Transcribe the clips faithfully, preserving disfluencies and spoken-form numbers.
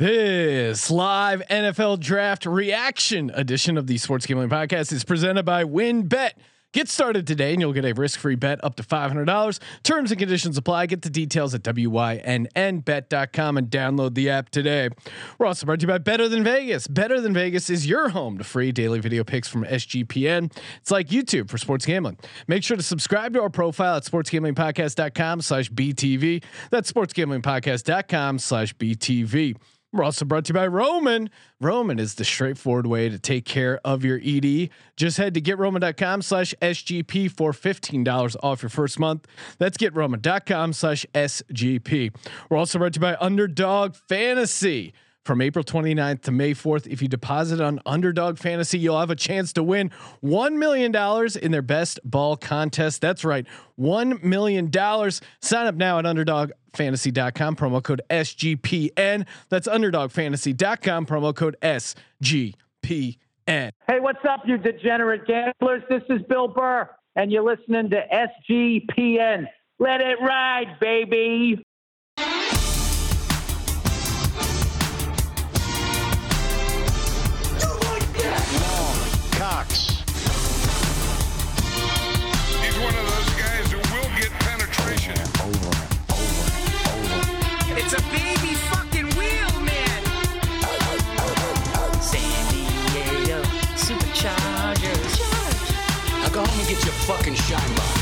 This live N F L draft reaction edition of the Sports Gambling Podcast is presented by WynnBET. Get started today and you'll get a risk-free bet up to five hundred dollars. Terms and conditions apply. Get the details at wynnbet dot com and download the app today. We're also brought to you by Better Than Vegas. Better Than Vegas is your home to free daily video picks from S G P N. It's like YouTube for sports gambling. Make sure to subscribe to our profile at sports gambling podcast dot com slash B T V. That's sports gambling podcast dot com slash B T V. We're also brought to you by Roman. Roman is the straightforward way to take care of your E D. Just head to get roman dot com slash S G P for fifteen dollars off your first month. That's get roman dot com slash S G P. We're also brought to you by Underdog Fantasy. From April twenty-ninth to May fourth, if you deposit on Underdog Fantasy, you'll have a chance to win one million dollars in their best ball contest. That's right, one million dollars. Sign up now at underdog fantasy dot com, promo code S G P N. That's underdog fantasy dot com, promo code S G P N. Hey, what's up, you degenerate gamblers? This is Bill Burr, and you're listening to S G P N. Let it ride, baby. Cox. He's one of those guys who will get penetration. Over, over, over. It's a baby fucking wheel, man. Oh, oh, oh, oh. San Diego Superchargers. Charge. Now go home and get your fucking shine box.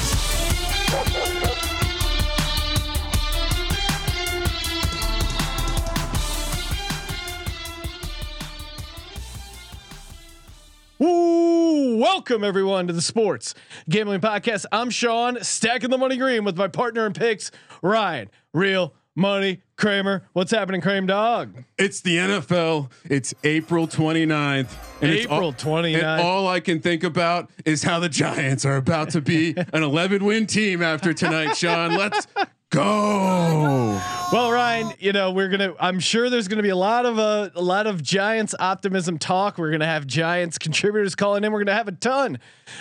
Ooh, welcome everyone to the Sports Gambling Podcast. I'm Sean, stacking the money green with my partner in picks, Ryan. Real money, Kramer. What's happening, Kramer Dog? It's the N F L. It's April twenty-ninth. And April it's all, twenty-ninth. And all I can think about is how the Giants are about to be an eleven win team after tonight, Sean. Let's go. Well, Ryan, you know, we're going to, I'm sure there's going to be a lot of uh, a lot of Giants optimism talk. We're going to have Giants contributors calling in. We're going to have a ton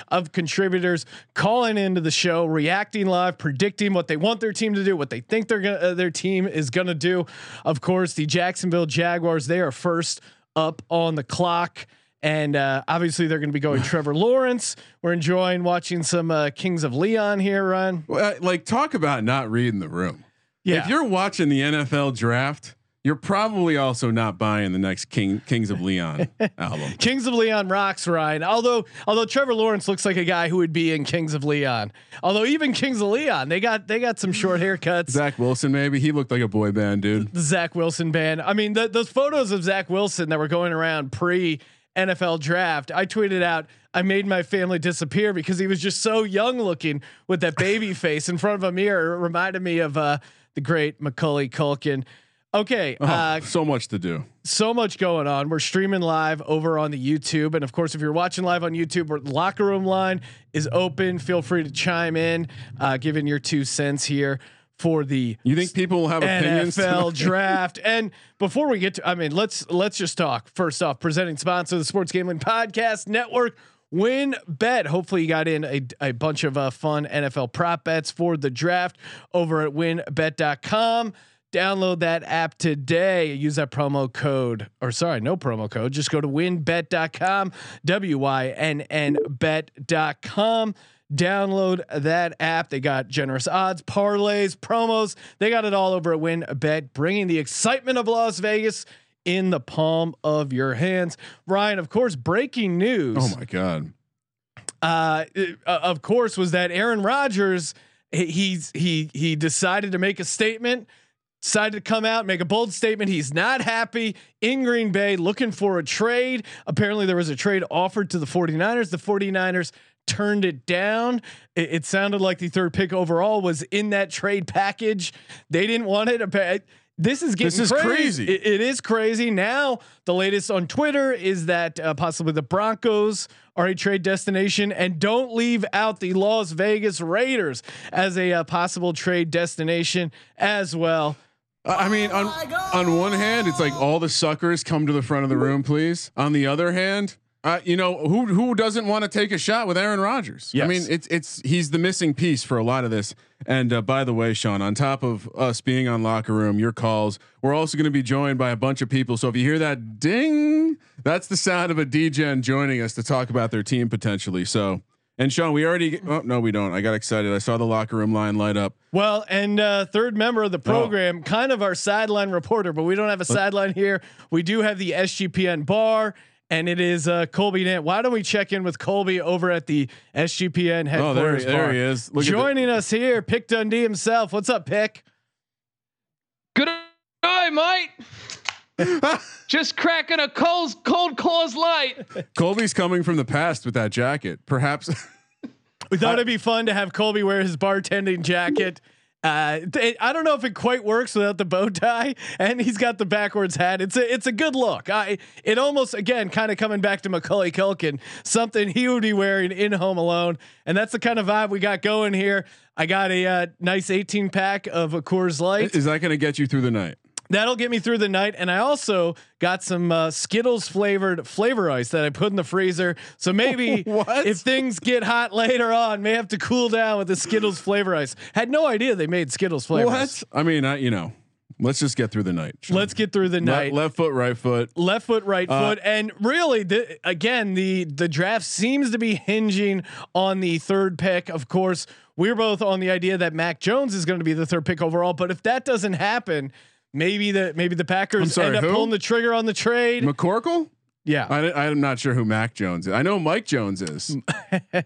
of contributors calling into the show, reacting live, predicting what they want their team to do, what they think they're gonna, uh, their team is going to do. Of course, the Jacksonville Jaguars, they are first up on the clock. And uh, obviously, they're going to be going Trevor Lawrence. We're enjoying watching some uh, Kings of Leon here, Ryan. Well, like, talk about not reading the room. Yeah. If you're watching the N F L draft, you're probably also not buying the next King Kings of Leon album. Kings of Leon rocks, Ryan. Although, although Trevor Lawrence looks like a guy who would be in Kings of Leon. Although even Kings of Leon, they got they got some short haircuts. Zach Wilson, maybe he looked like a boy band dude. The Zach Wilson band. I mean, the, those photos of Zach Wilson that were going around pre N F L draft. I tweeted out, I made my family disappear because he was just so young looking with that baby face in front of a mirror. It reminded me of uh, the great Macaulay Culkin. Okay. Oh, uh, so much to do. So much going on. We're streaming live over on the YouTube. And of course, if you're watching live on YouTube, our locker room line is open. Feel free to chime in, uh, give in your two cents here for the you think people will have opinions N F L draft. And before we get to, I mean, let's, let's just talk first off, presenting sponsor of the Sports Gambling Podcast Network, WynnBET. Hopefully you got in a, a bunch of uh, fun N F L prop bets for the draft over at wynn bet dot com. Download that app today. Use that promo code, or sorry, no promo code. Just go to wynn bet dot com, W Y N N bet dot com. Download that app. They got generous odds, parlays, promos. They got it all over at WynnBET, bringing the excitement of Las Vegas in the palm of your hands. Ryan, of course, breaking news. Oh my God. Uh, it, uh of course, was that Aaron Rodgers. He's, he, he decided to make a statement, decided to come out, make a bold statement. He's not happy in Green Bay, looking for a trade. Apparently there was a trade offered to the forty-niners, the forty-niners turned it down. It, it sounded like the third pick overall was in that trade package. They didn't want it. This is getting this is crazy. crazy. It, it is crazy. Now the latest on Twitter is that uh, possibly the Broncos are a trade destination, and don't leave out the Las Vegas Raiders as a uh, possible trade destination as well. I mean, on, on one hand, it's like all the suckers come to the front of the room, please. On the other hand, Uh, you know, who who doesn't want to take a shot with Aaron Rodgers? Yes. I mean, it's it's he's the missing piece for a lot of this. And uh, by the way, Sean, on top of us being on Locker Room, your calls, we're also going to be joined by a bunch of people. So if you hear that ding, that's the sound of a D J joining us to talk about their team potentially. So, and Sean, we already oh no, we don't. I got excited. I saw the Locker Room line light up. Well, and uh, third member of the program, oh. kind of our sideline reporter, but we don't have a sideline here. We do have the S G P N bar. And it is uh, Colby Nant. Why don't we check in with Colby over at the S G P N headquarters? Oh, there, there he is. Look Joining us here, Pick Dundee himself. What's up, Pick? Good night, mate. Just cracking a cold, cold cause light. Colby's coming from the past with that jacket. Perhaps we thought it'd be fun to have Colby wear his bartending jacket. Uh, it, I don't know if it quite works without the bow tie, and he's got the backwards hat. It's a, it's a good look. I, it almost, again, kind of coming back to Macaulay Culkin, something he would be wearing in Home Alone. And that's the kind of vibe we got going here. I got a uh, nice eighteen pack of a Coors Light. Is that going to get you through the night? That'll get me through the night. And I also got some uh, Skittles flavored flavor ice that I put in the freezer. So maybe if things get hot later on, may have to cool down with the Skittles flavor ice. Had no idea they made Skittles flavor ice. I mean, I, you know, let's just get through the night. Sean. Let's get through the night. Le- left foot, right foot, left foot, right uh, foot. And really the, again, the, the draft seems to be hinging on the third pick. Of course, we're both on the idea that Mac Jones is going to be the third pick overall, but if that doesn't happen, Maybe the maybe the Packers sorry, end up who? pulling the trigger on the trade. McCorkle? Yeah, I, I'm not sure who Mac Jones is. I know Mike Jones is.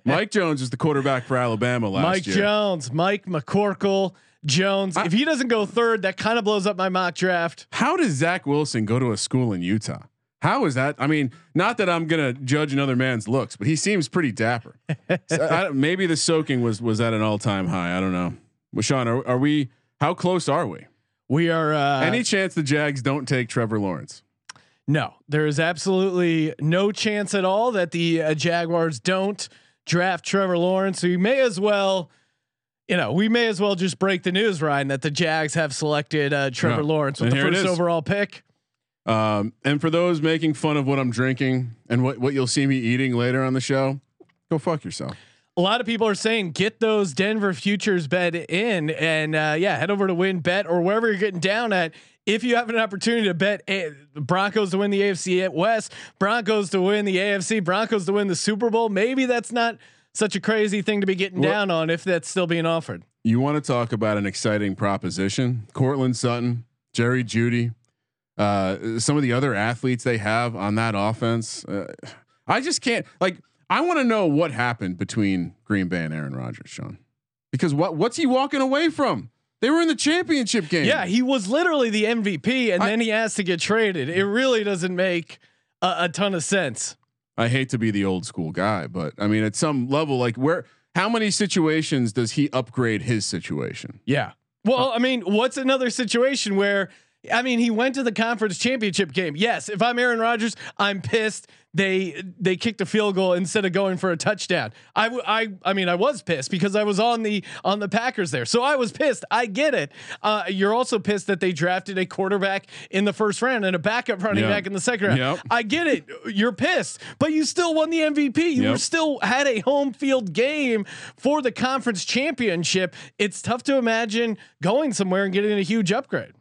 Mike Jones is the quarterback for Alabama last Mike year. Mike Jones, Mike McCorkle Jones. I, if he doesn't go third, that kind of blows up my mock draft. How does Zach Wilson go to a school in Utah? How is that? I mean, not that I'm gonna judge another man's looks, but he seems pretty dapper. So I, maybe the soaking was was at an all time high. I don't know. Well, Sean, are, are we? How close are we? We are uh, any chance the Jags don't take Trevor Lawrence? No, there is absolutely no chance at all that the uh, Jaguars don't draft Trevor Lawrence. We may as well, you know, we may as well just break the news, Ryan, that the Jags have selected uh, Trevor no. Lawrence with and the first overall pick. Um, and for those making fun of what I'm drinking and what what you'll see me eating later on the show, go fuck yourself. A lot of people are saying get those Denver futures bet in, and uh, yeah, head over to WynnBET or wherever you're getting down at. If you have an opportunity to bet a- Broncos to win the A F C West, Broncos to win the A F C, Broncos to win the Super Bowl, maybe that's not such a crazy thing to be getting well, down on if that's still being offered. You want to talk about an exciting proposition? Cortland Sutton, Jerry Jeudy, uh, some of the other athletes they have on that offense. Uh, I just can't like. I want to know what happened between Green Bay and Aaron Rodgers, Sean, because what what's he walking away from? They were in the championship game. Yeah, he was literally the M V P, and I, then he asked to get traded. It really doesn't make a, a ton of sense. I hate to be the old school guy, but I mean, at some level, like where, how many situations does he upgrade his situation? Yeah. Well, I mean, what's another situation where? I mean, he went to the conference championship game. Yes. If I'm Aaron Rodgers, I'm pissed. They, they kicked a field goal instead of going for a touchdown. I, w- I, I mean, I was pissed because I was on the, on the Packers there. So I was pissed. I get it. Uh, you're also pissed that they drafted a quarterback in the first round and a backup running yep. back in the second round. Yep. I get it. You're pissed, but you still won the M V P. You yep. were still had a home field game for the conference championship. It's tough to imagine going somewhere and getting a huge upgrade.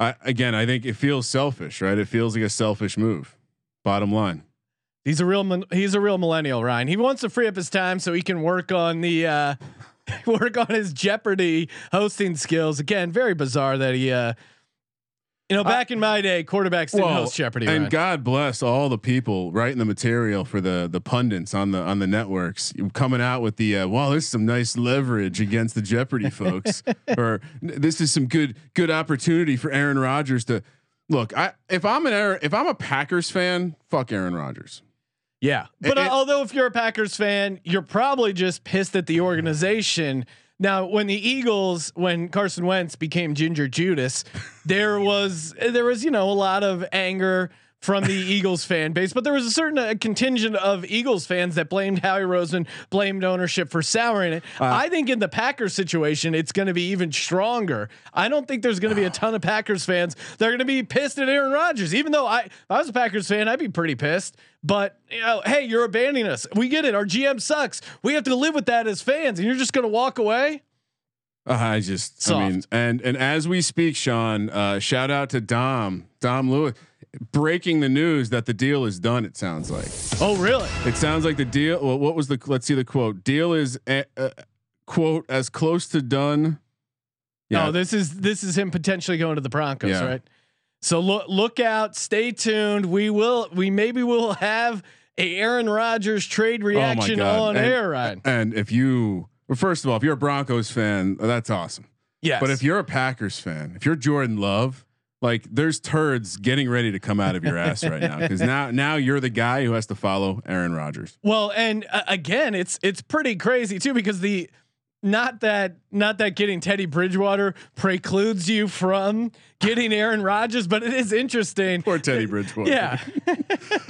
I, again, I think it feels selfish, right? It feels like a selfish move. Bottom line, he's a real he's a real millennial, Ryan. He wants to free up his time so he can work on the uh, work on his Jeopardy hosting skills. Again, very bizarre that he, uh, you know, back I, in my day, quarterbacks didn't well, host Jeopardy. And Ryan. God bless all the people writing the material for the the pundits on the on the networks coming out with the uh, wow, there's some nice leverage against the Jeopardy folks, or this is some good good opportunity for Aaron Rodgers to look. I if I'm an Aaron, if I'm a Packers fan, fuck Aaron Rodgers. Yeah, but it, uh, it, although if you're a Packers fan, you're probably just pissed at the organization. Now, when the Eagles, when Carson Wentz became Ginger Judas, there was there was you know a lot of anger from the Eagles fan base, but there was a certain uh, contingent of Eagles fans that blamed Howie Roseman, blamed ownership for souring it. Uh, I think in the Packers situation, it's going to be even stronger. I don't think there's going to be a ton of Packers fans that are going to be pissed at Aaron Rodgers. Even though I, if I was a Packers fan, I'd be pretty pissed. But you know, hey, you're abandoning us. We get it. Our G M sucks. We have to live with that as fans, and you're just going to walk away. Uh, I just, Soft. I mean, and and as we speak, Sean, uh, shout out to Dom, Dom Lewis, breaking the news that the deal is done. It sounds like. Oh, really? It sounds like the deal. Well, what was the? Let's see the quote. Deal is a, uh, quote as close to done. Yeah. No, this is this is him potentially going to the Broncos, yeah. right? So look look out, stay tuned. We will. We maybe will have a Aaron Rodgers trade reaction oh on and, air, right? And if you. Well, first of all, if you're a Broncos fan, that's awesome. Yes. But if you're a Packers fan, if you're Jordan Love, like there's turds getting ready to come out of your ass right now, because now now you're the guy who has to follow Aaron Rodgers. Well, and uh, again, it's it's pretty crazy too, because the not that not that getting Teddy Bridgewater precludes you from getting Aaron Rodgers, but it is interesting. Poor Teddy Bridgewater. Yeah.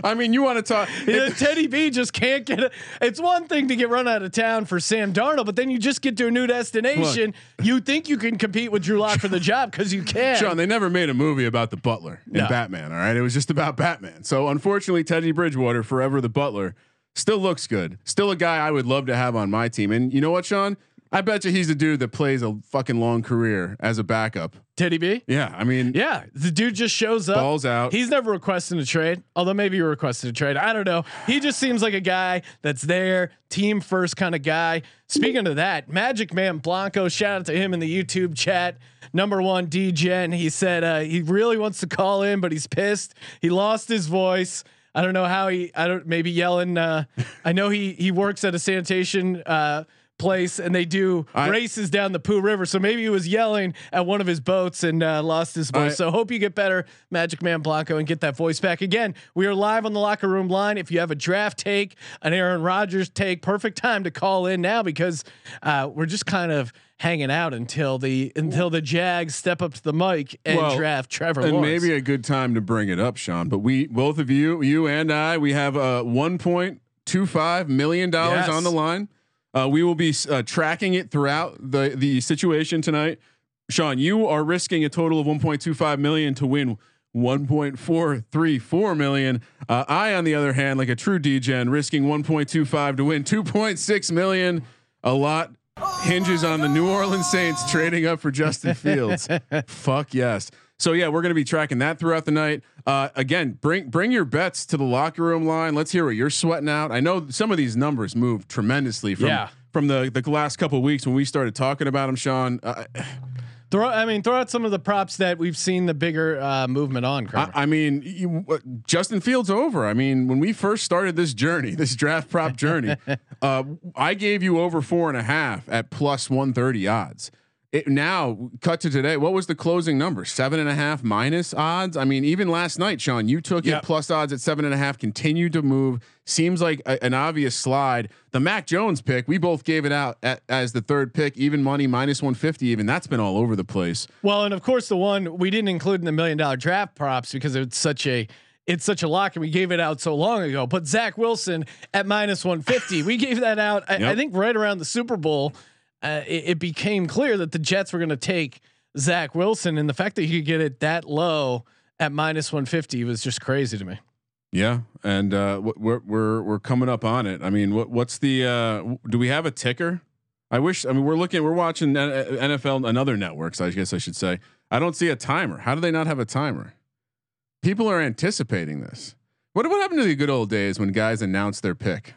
I mean, you want to talk? Yeah, Teddy B just can't get it. It's one thing to get run out of town for Sam Darnold, but then you just get to a new destination. Look, you think you can compete with Drew Lock for the job because you can. Sean, they never made a movie about the Butler in no. Batman. All right, it was just about Batman. So unfortunately, Teddy Bridgewater, forever the Butler, still looks good. Still a guy I would love to have on my team. And you know what, Sean? I bet you he's the dude that plays a fucking long career as a backup. Teddy B? Yeah. I mean, yeah, the dude just shows up, balls out. He's never requesting a trade. Although maybe you requested a trade. I don't know. He just seems like a guy that's there, team first kind of guy. Speaking of that, Magic Man Blanco, shout out to him in the YouTube chat. Number one D-Gen. He said uh, he really wants to call in, but he's pissed. He lost his voice. I don't know how he, I don't maybe yelling. Uh, I know he, he works at a sanitation, uh, place and they do I, races down the Pooh River. So maybe he was yelling at one of his boats and uh, lost his voice. I, so hope you get better, Magic Man Blanco, and get that voice back. Again, we are live on the Locker Room line. If you have a draft take, an Aaron Rodgers take, perfect time to call in now, because uh, we're just kind of hanging out until the until the Jags step up to the mic and well, draft Trevor Lawrence. And maybe a good time to bring it up, Sean. But we both of you, you and I, we have a uh, one point two five million dollars yes. on the line. Uh, we will be uh, tracking it throughout the the situation tonight. Sean, you are risking a total of one point two five million to win one point four three four million. Uh, I, on the other hand, like a true D-Gen, risking one point two five to win two point six million. A lot hinges on the New Orleans Saints trading up for Justin Fields. Fuck yes. So yeah, we're going to be tracking that throughout the night. Uh, again, bring bring your bets to the Locker Room line. Let's hear what you're sweating out. I know some of these numbers move tremendously from yeah. from the the last couple of weeks when we started talking about them, Sean. Uh, throw, I mean, throw out some of the props that we've seen the bigger uh, movement on. I, I mean, you, uh, Justin Fields over. I mean, when we first started this journey, this draft prop journey, uh, I gave you over four and a half at plus one thirty odds. It now cut to today. What was the closing number? Seven and a half minus odds. I mean, even last night, Sean, you took yep. it plus odds at seven and a half, continued to move. Seems like a, an obvious slide. The Mac Jones pick, we both gave it out at, as the third pick, even money minus one fifty, even that's been all over the place. Well, and of course the one we didn't include in the million dollar draft props because it's such a, it's such a lock and we gave it out so long ago, but Zach Wilson at minus one fifty, we gave that out. I, yep. I think right around the Super Bowl. Uh, it, it became clear that the Jets were going to take Zach Wilson, and the fact that he could get it that low at minus one fifty was just crazy to me. Yeah, and uh, we're we're we're coming up on it. I mean, what what's the? Uh, do we have a ticker? I wish. I mean, we're looking. We're watching N F L and other networks, I guess I should say. I don't see a timer. How do they not have a timer? People are anticipating this. What what happened to the good old days when guys announced their pick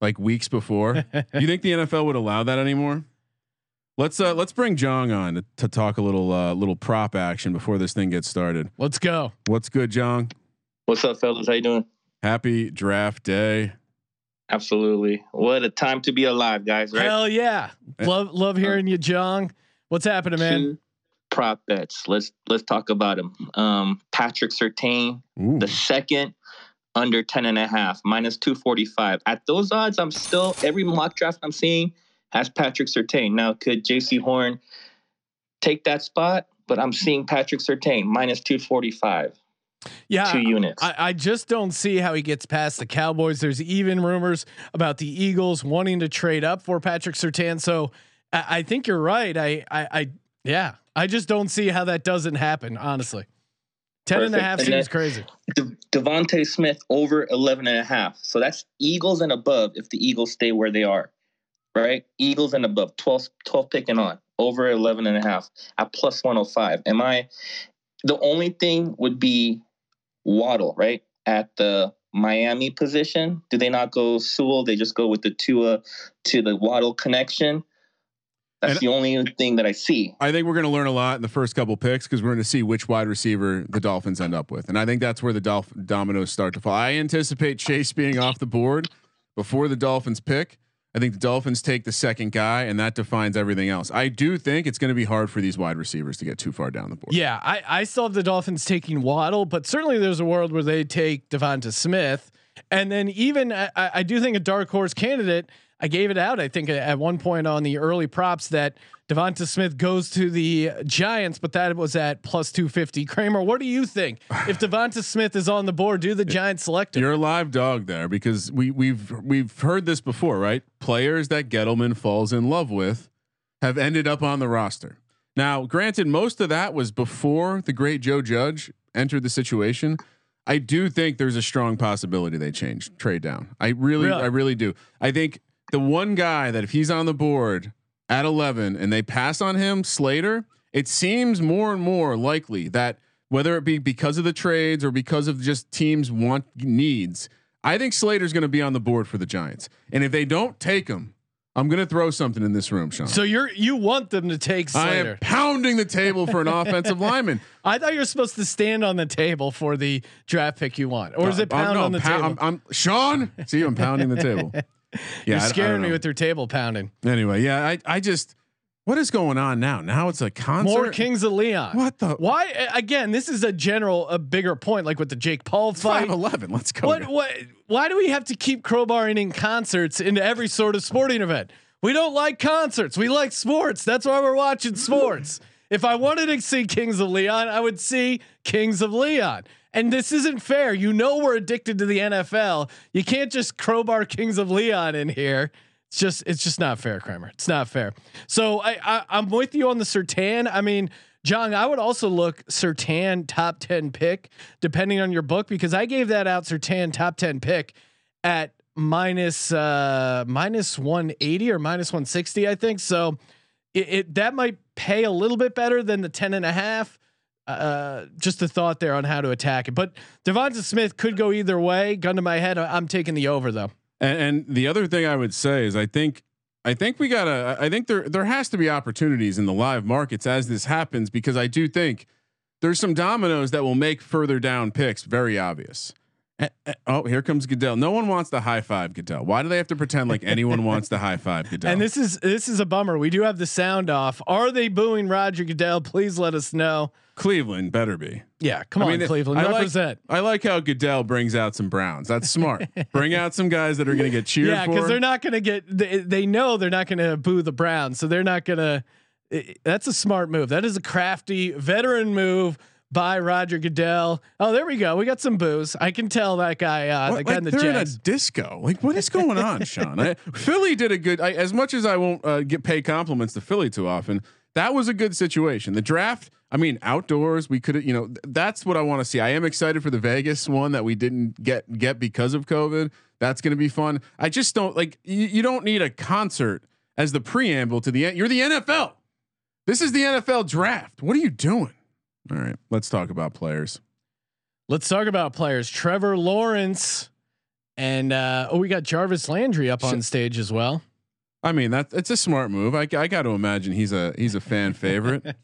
like weeks before? You think the N F L would allow that anymore? Let's uh, let's bring Jong on to, to talk a little uh, little prop action before this thing gets started. Let's go. What's good, Jong? What's up, fellas? How you doing? Happy draft day. Absolutely. What a time to be alive, guys! Right? Hell yeah! Love love hearing you, Jong. What's happening, man? Two prop bets. Let's let's talk about them. Um, Patrick Surtain, Ooh. the second, under ten and a half, minus two forty five. At those odds, I'm still every mock draft I'm seeing has Patrick Surtain. Now, could J C Horn take that spot? But I'm seeing Patrick Surtain minus two forty-five. Yeah, two units. I, I just don't see how he gets past the Cowboys. There's even rumors about the Eagles wanting to trade up for Patrick Surtain. So I, I think you're right. I, I, I, yeah, I just don't see how that doesn't happen. Honestly, ten Perfect. and a half and seems crazy. De- DeVonta Smith over eleven and a half. So that's Eagles and above. If the Eagles stay where they are, right? Eagles and above twelve, twelve pick and on over eleven and a half at plus one oh five. Am I, the only thing would be Waddle, right? At the Miami position. Do they not go Sewell? They just go with the Tua to the Waddle connection. That's and the only thing that I see. I think we're going to learn a lot in the first couple picks because we're going to see which wide receiver the Dolphins end up with. And I think that's where the Dolphin dominoes start to fall. I anticipate Chase being off the board before the Dolphins pick. I think the Dolphins take the second guy, and that defines everything else. I do think it's going to be hard for these wide receivers to get too far down the board. Yeah, I, I still have the Dolphins taking Waddle, but certainly there's a world where they take DeVonta Smith, and then even I, I do think a dark horse candidate. I gave it out, I think, at one point on the early props that DeVonta Smith goes to the Giants, but that was at plus two fifty. Kramer, what do you think? If DeVonta Smith is on the board, do the Giants select him? You're a live dog there because we we've we've heard this before, right? Players that Gettleman falls in love with have ended up on the roster. Now, granted, most of that was before the great Joe Judge entered the situation. I do think there's a strong possibility they change trade down. I really, really? I really do. I think the one guy that if he's on the board at eleven and they pass on him, Slater, it seems more and more likely that whether it be because of the trades or because of just teams want needs, I think Slater's going to be on the board for the Giants. And if they don't take him, I'm going to throw something in this room, Sean. So you're, you want them to take Slater. I am pounding the table for an offensive lineman. I thought you were supposed to stand on the table for the draft pick you want, or no, is it pound no, on the pound, table? I'm, I'm Sean. See, I'm pounding the table. Yeah, you're scaring me with your table pounding. Anyway, yeah, I I just what is going on now? Now it's a concert. More Kings of Leon. What the? Why again? This is a general, a bigger point, like with the Jake Paul fight. five eleven. Let's go. What, what? Why do we have to keep crowbarring in concerts into every sort of sporting event? We don't like concerts. We like sports. That's why we're watching sports. If I wanted to see Kings of Leon, I would see Kings of Leon. And this isn't fair. You know we're addicted to the N F L. You can't just crowbar Kings of Leon in here. It's just it's just not fair, Kramer. It's not fair. So I, I I'm with you on the Surtain. I mean, John, I would also look Surtain top ten pick depending on your book because I gave that out Surtain top ten pick at minus uh, minus one eighty or minus one sixty, I think. So it, it that might pay a little bit better than the ten and a half. Uh, just a thought there on how to attack it, but DeVonta Smith could go either way. Gun to my head, I'm taking the over though. And, and the other thing I would say is I think I think we gotta I think there there has to be opportunities in the live markets as this happens because I do think there's some dominoes that will make further down picks very obvious. Oh, here comes Goodell. No one wants to high five Goodell. Why do they have to pretend like anyone wants to high five Goodell? And this is this is a bummer. We do have the sound off. Are they booing Roger Goodell? Please let us know. Cleveland better be. Yeah, come I on, mean, Cleveland. I represent. Like, I like how Goodell brings out some Browns. That's smart. Bring out some guys that are going to get cheered. Yeah, because they're not going to get. They, they know they're not going to boo the Browns, so they're not going to. That's a smart move. That is a crafty veteran move by Roger Goodell. Oh, there we go. We got some booze. I can tell that guy. Uh, what, the guy like in the they're Jets. In a disco. Like, what is going on, Sean? I, Philly did a good. I, as much as I won't uh, get pay compliments to Philly too often, that was a good situation. The draft. I mean, outdoors. We could. You know, th- that's what I want to see. I am excited for the Vegas one that we didn't get get because of COVID. That's going to be fun. I just don't like. You, you don't need a concert as the preamble to the end. You're the N F L. This is the N F L draft. What are you doing? All right, let's talk about players. Let's talk about players. Trevor Lawrence, and uh, oh, we got Jarvis Landry up on stage as well. I mean, that it's a smart move. I, I got to imagine he's a he's a fan favorite.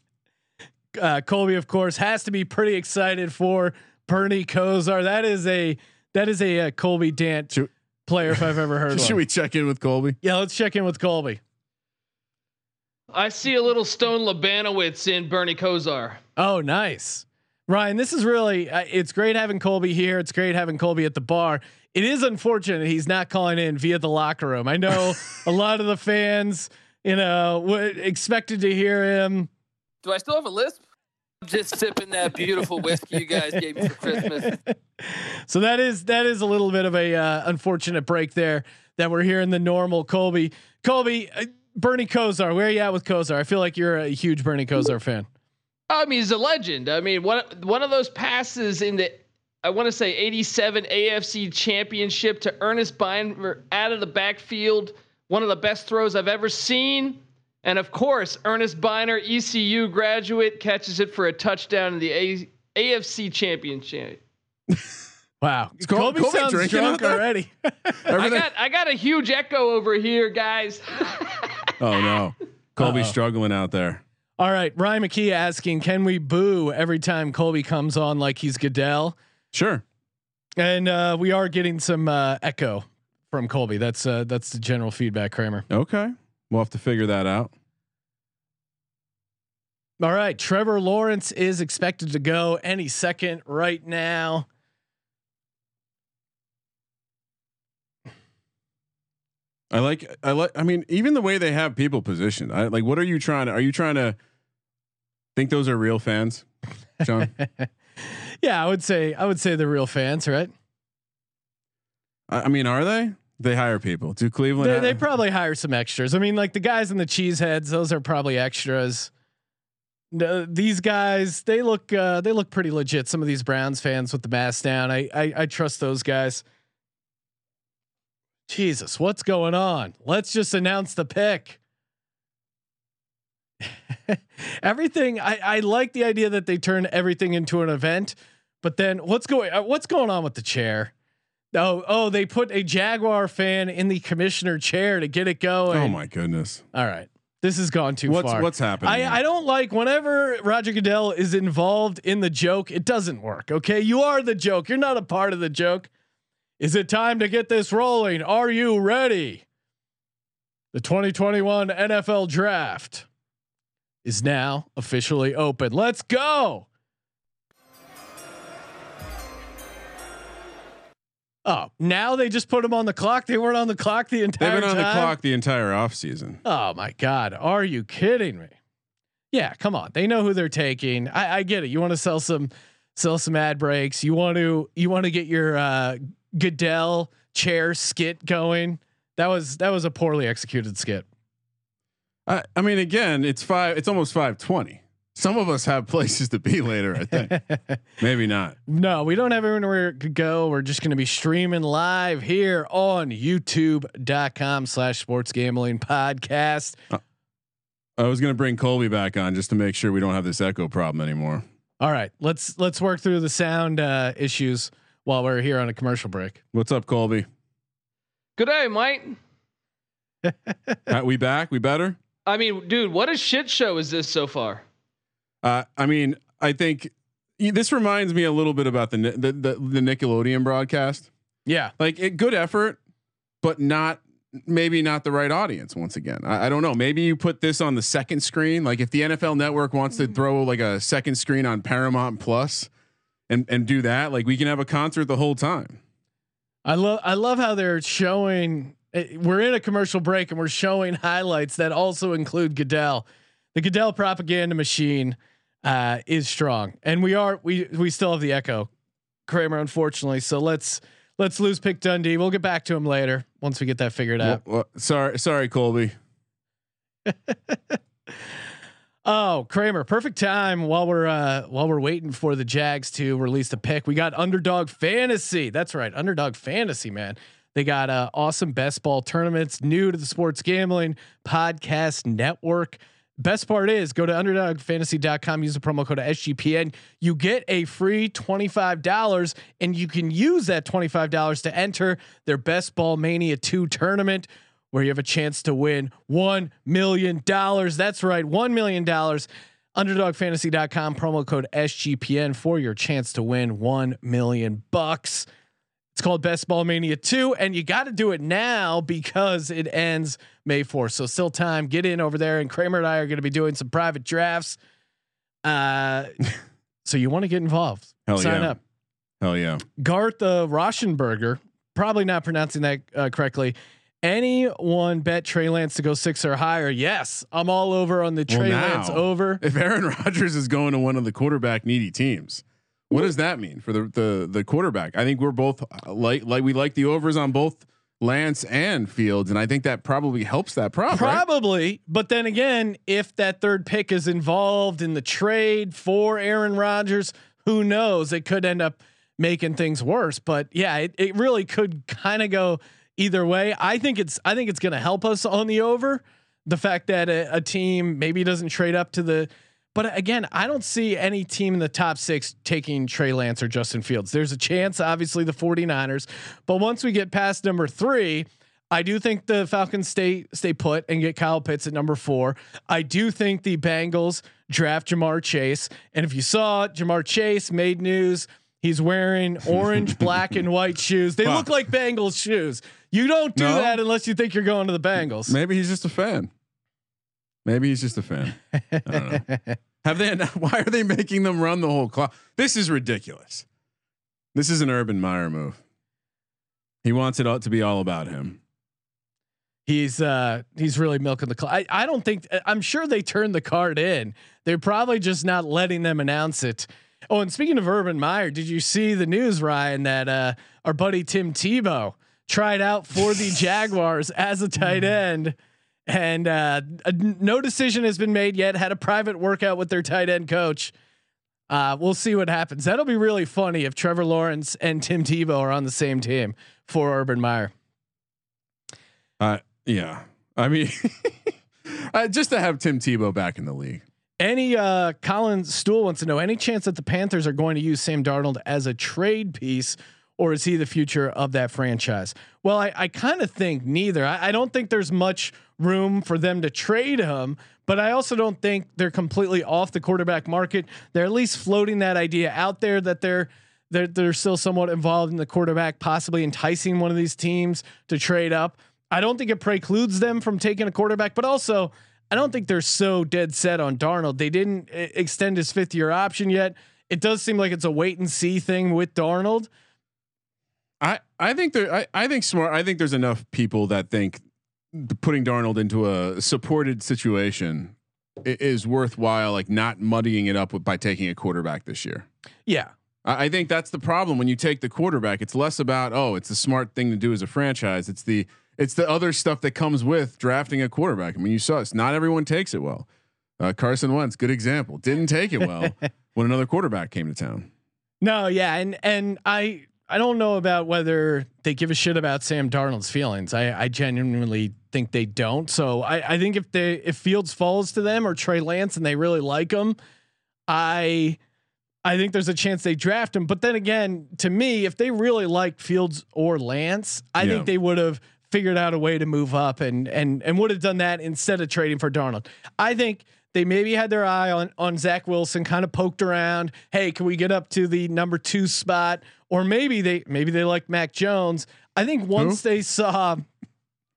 uh, Colby, of course, has to be pretty excited for Bernie Kosar. That is a that is a, a Colby Dant should, player if I've ever heard of. Should one. we check in with Colby? Yeah, let's check in with Colby. I see a little Stone Labanowitz in Bernie Kosar. Oh, nice. Ryan, this is really, uh, it's great having Colby here. It's great having Colby at the bar. It is unfortunate he's not calling in via the locker room. I know a lot of the fans, you know, were expected to hear him. Do I still have a lisp? just sipping that beautiful whiskey you guys gave me for Christmas. So that is that is a little bit of a uh, unfortunate break there that we're hearing the normal Colby. Colby, uh, Bernie Kosar, where are you at with Kosar? I feel like you're a huge Bernie Kosar fan. I mean, he's a legend. I mean, one one of those passes in the, I want to say eighty-seven A F C Championship to Ernest Biner out of the backfield. One of the best throws I've ever seen. And of course, Ernest Biner, E C U graduate, catches it for a touchdown in the a- AFC Championship. Wow, Colby, Colby sounds drunk already. I got I got a huge echo over here, guys. Oh no, Colby's Uh-oh. struggling out there. All right, Ryan McKee asking, can we boo every time Colby comes on like he's Goodell? Sure. And uh, we are getting some uh, echo from Colby. That's uh, that's the general feedback, Kramer. Okay. We'll have to figure that out. All right. Trevor Lawrence is expected to go any second right now. I like, I like, I mean, even the way they have people positioned, I like, what are you trying to, are you trying to think those are real fans, John? Yeah, I would say, I would say they're real fans, right? I, I mean, are they? They hire people. Do Cleveland? They, they probably hire some extras. I mean, like the guys in the cheeseheads; those are probably extras. No, these guys, they look uh, they look pretty legit. Some of these Browns fans with the mask down, I, I I trust those guys. Jesus, what's going on? Let's just announce the pick. Everything. I I like the idea that they turn everything into an event, but then what's going what's going on with the chair? Oh, oh, they put a Jaguar fan in the commissioner chair to get it going. Oh my goodness. All right. This has gone too what's, far. What's happening? I, I don't like whenever Roger Goodell is involved in the joke, it doesn't work. Okay. You are the joke. You're not a part of the joke. Is it time to get this rolling? Are you ready? The twenty twenty-one N F L draft is now officially open. Let's go. Oh, now they just put them on the clock. They weren't on the clock the entire time. They've been on time. the clock the entire offseason. Oh my God. Are you kidding me? Yeah, come on. They know who they're taking. I, I get it. You want to sell some, sell some ad breaks. You want to, you want to get your uh, Goodell chair skit going. That was, that was a poorly executed skit. I, I mean, again, it's five, it's almost five twenty. Some of us have places to be later, I think. Maybe not. No, we don't have anywhere to go. We're just going to be streaming live here on youtube.com slash sports gambling podcast. Uh, I was going to bring Colby back on just to make sure we don't have this echo problem anymore. All right, let's, let's work through the sound uh, issues while we're here on a commercial break. What's up, Colby? Good day, Mike. Right, we back? We better? I mean, dude, what a shit show is this so far? Uh, I mean, I think this reminds me a little bit about the the, the, the Nickelodeon broadcast. Yeah, like it, good effort, but not maybe not the right audience. Once again, I, I don't know. Maybe you put this on the second screen. Like if the N F L Network wants to throw like a second screen on Paramount Plus and and do that, like we can have a concert the whole time. I love I love how they're showing. We're in a commercial break and we're showing highlights that also include Goodell. The Goodell propaganda machine. Uh, is strong, and we are we we still have the echo, Kramer, unfortunately. So let's let's lose Pick Dundee. We'll get back to him later once we get that figured out. Well, well, sorry, sorry, Colby. Oh, Kramer, perfect time while we're uh, while we're waiting for the Jags to release the pick. We got Underdog Fantasy. That's right, Underdog Fantasy, man. They got uh, awesome best ball tournaments, new to the Sports Gambling Podcast Network. Best part is go to underdog fantasy dot com, use the promo code S G P N. You get a free twenty-five dollars and you can use that twenty-five dollars to enter their Best Ball Mania two tournament where you have a chance to win one million dollars. That's right. one million dollars. underdog fantasy dot com, promo code S G P N for your chance to win one million bucks. It's called Best Ball Mania two, and you got to do it now because it ends May fourth. So still time. Get in over there, and Kramer and I are going to be doing some private drafts. Uh, so you want to get involved? Hell Sign yeah. up. Hell yeah. Garth uh, Rauschenberger, probably not pronouncing that uh, correctly, Anyone bet Trey Lance to go six or higher? Yes, I'm all over on the Trey well, now, Lance over. If Aaron Rodgers is going to one of the quarterback needy teams, what does that mean for the the the quarterback? I think we're both like like we like the overs on both Lance and Fields, and I think that probably helps that prop. Probably, right? But then again, if that third pick is involved in the trade for Aaron Rodgers, who knows? It could end up making things worse. But yeah, it it really could kind of go either way. I think it's I think it's going to help us on the over. The fact that a, a team maybe doesn't trade up to the, but again, I don't see any team in the top six taking Trey Lance or Justin Fields. There's a chance, obviously, the 49ers, but once we get past number three, I do think the Falcons stay stay put and get Kyle Pitts at number four. I do think the Bengals draft Ja'Marr Chase, and if you saw, Ja'Marr Chase made news. He's wearing orange, black, and white shoes. They wow. look like Bengals shoes. You don't do no. that unless you think you're going to the Bengals. Maybe he's just a fan. Maybe he's just a fan. I don't know. Have they? Why are they making them run the whole clock? This is ridiculous. This is an Urban Meyer move. He wants it all to be all about him. He's uh, he's really milking the clock. I, I don't think. I'm sure they turned the card in. They're probably just not letting them announce it. Oh, and speaking of Urban Meyer, did you see the news, Ryan, that uh, our buddy Tim Tebow tried out for the Jaguars as a tight end, and uh, a, no decision has been made yet? Had a private workout with their tight end coach. Uh, we'll see what happens. That'll be really funny if Trevor Lawrence and Tim Tebow are on the same team for Urban Meyer. Uh, yeah, I mean, uh, just to have Tim Tebow back in the league. Any uh, Colin Stuhl wants to know any chance that the Panthers are going to use Sam Darnold as a trade piece, or is he the future of that franchise? Well, I, I kind of think neither. I, I don't think there's much room for them to trade him, but I also don't think they're completely off the quarterback market. They're at least floating that idea out there that they're they're they're still somewhat involved in the quarterback, possibly enticing one of these teams to trade up. I don't think it precludes them from taking a quarterback, but also, I don't think they're so dead set on Darnold. They didn't extend his fifth year option yet. It does seem like it's a wait and see thing with Darnold. I I think there I, I think smart. I think there's enough people that think putting Darnold into a supported situation is worthwhile, like not muddying it up with, by taking a quarterback this year. Yeah, I, I think that's the problem. When you take the quarterback, it's less about, oh, it's a smart thing to do as a franchise. It's the It's the other stuff that comes with drafting a quarterback. I mean, you saw it's not everyone takes it well. Uh, Carson Wentz, good example, didn't take it well when another quarterback came to town. No, yeah, and and I I don't know about whether they give a shit about Sam Darnold's feelings. I, I genuinely think they don't. So I, I think if they if Fields falls to them or Trey Lance and they really like him, I I think there's a chance they draft him. But then again, to me, if they really liked Fields or Lance, I yeah. think they would have figured out a way to move up and and and would have done that instead of trading for Darnold. I think they maybe had their eye on on Zach Wilson, kind of poked around. Hey, can we get up to the number two spot? Or maybe they maybe they like Mac Jones. I think once Who? they saw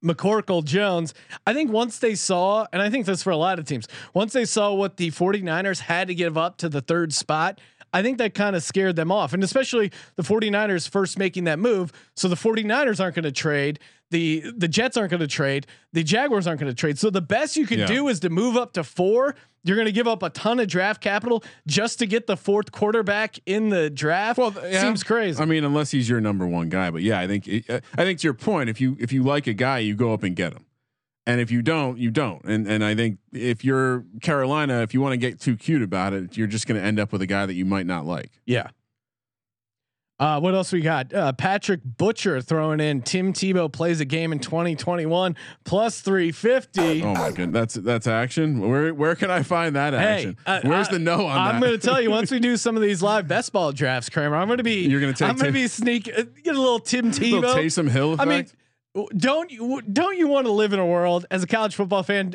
McCorkle Jones, I think once they saw, and I think that's for a lot of teams, once they saw what the 49ers had to give up to the third spot, I think that kind of scared them off, and especially the 49ers first making that move. So the 49ers aren't going to trade. The the Jets aren't going to trade. The Jaguars aren't going to trade. So the best you can yeah. do is to move up to four. You're going to give up a ton of draft capital just to get the fourth quarterback in the draft. Well, yeah. Seems crazy. I mean, unless he's your number one guy, but yeah, I think it, I think to your point, if you if you like a guy, you go up and get him. And if you don't, you don't. And and I think if you're Carolina, if you want to get too cute about it, you're just going to end up with a guy that you might not like. Yeah. Uh, what else we got? Uh, Patrick Butcher throwing in Tim Tebow plays a game in twenty twenty-one plus three fifty. Oh my goodness, that's that's action. Where where can I find that action? Hey, uh, Where's I, the no on I'm that? I'm going to tell you once we do some of these live best ball drafts, Kramer. I'm going to be you're going to take I'm going to be sneak uh, get a little Tim Tebow, little Taysom Hill effect. I mean, Don't you don't you want to live in a world as a college football fan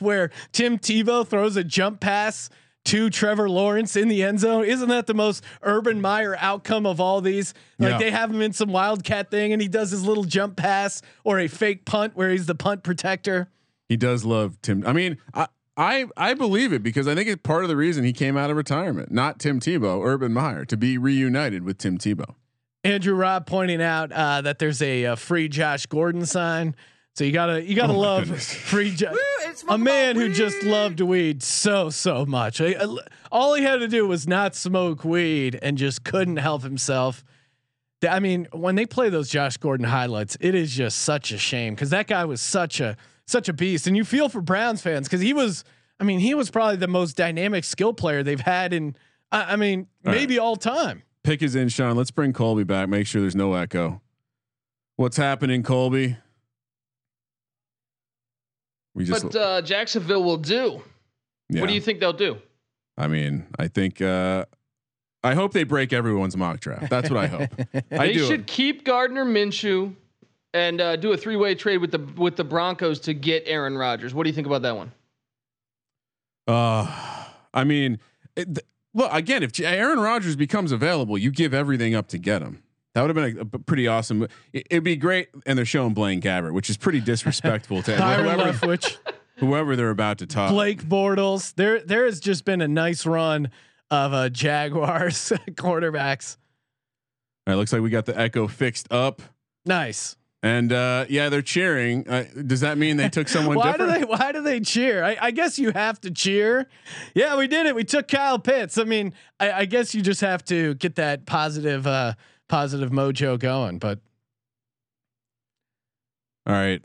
where Tim Tebow throws a jump pass to Trevor Lawrence in the end zone? Isn't that the most Urban Meyer outcome of all these? Like yeah. they have him in some wildcat thing, and he does his little jump pass or a fake punt where he's the punt protector. He does love Tim. I mean, I I, I believe it because I think it's part of the reason he came out of retirement, not Tim Tebow, Urban Meyer, to be reunited with Tim Tebow. Andrew Robb pointing out uh, that there's a, a free Josh Gordon sign. So you gotta you gotta oh love free ju- a man who just loved weed so so much. I, I, all he had to do was not smoke weed and just couldn't help himself. I mean, when they play those Josh Gordon highlights, it is just such a shame because that guy was such a such a beast, and you feel for Browns fans because he was. I mean, he was probably the most dynamic skill player they've had in. I, I mean, all maybe right. all time. Pick is in, Sean. Let's bring Colby back. Make sure there's no echo. What's happening, Colby? We just but uh, Jacksonville will do. Yeah. What do you think they'll do? I mean, I think uh, I hope they break everyone's mock draft. That's what I hope. I they do should it. keep Gardner Minshew and uh, do a three-way trade with the with the Broncos to get Aaron Rodgers. What do you think about that one? Uh, I mean, it, th- look again. If Aaron Rodgers becomes available, you give everything up to get him. That would have been a, a pretty awesome. It, it'd be great, and they're showing Blaine Gabbert, which is pretty disrespectful to whoever, Leftwich, whoever they're about to talk. Blake Bortles. There, there has just been a nice run of uh, Jaguars quarterbacks. All right, looks like we got the echo fixed up. Nice. And uh, yeah, they're cheering. Uh, does that mean they took someone? why different? do they? Why do they cheer? I, I guess you have to cheer. Yeah, we did it. We took Kyle Pitts. I mean, I, I guess you just have to get that positive. Uh, positive mojo going, but all right.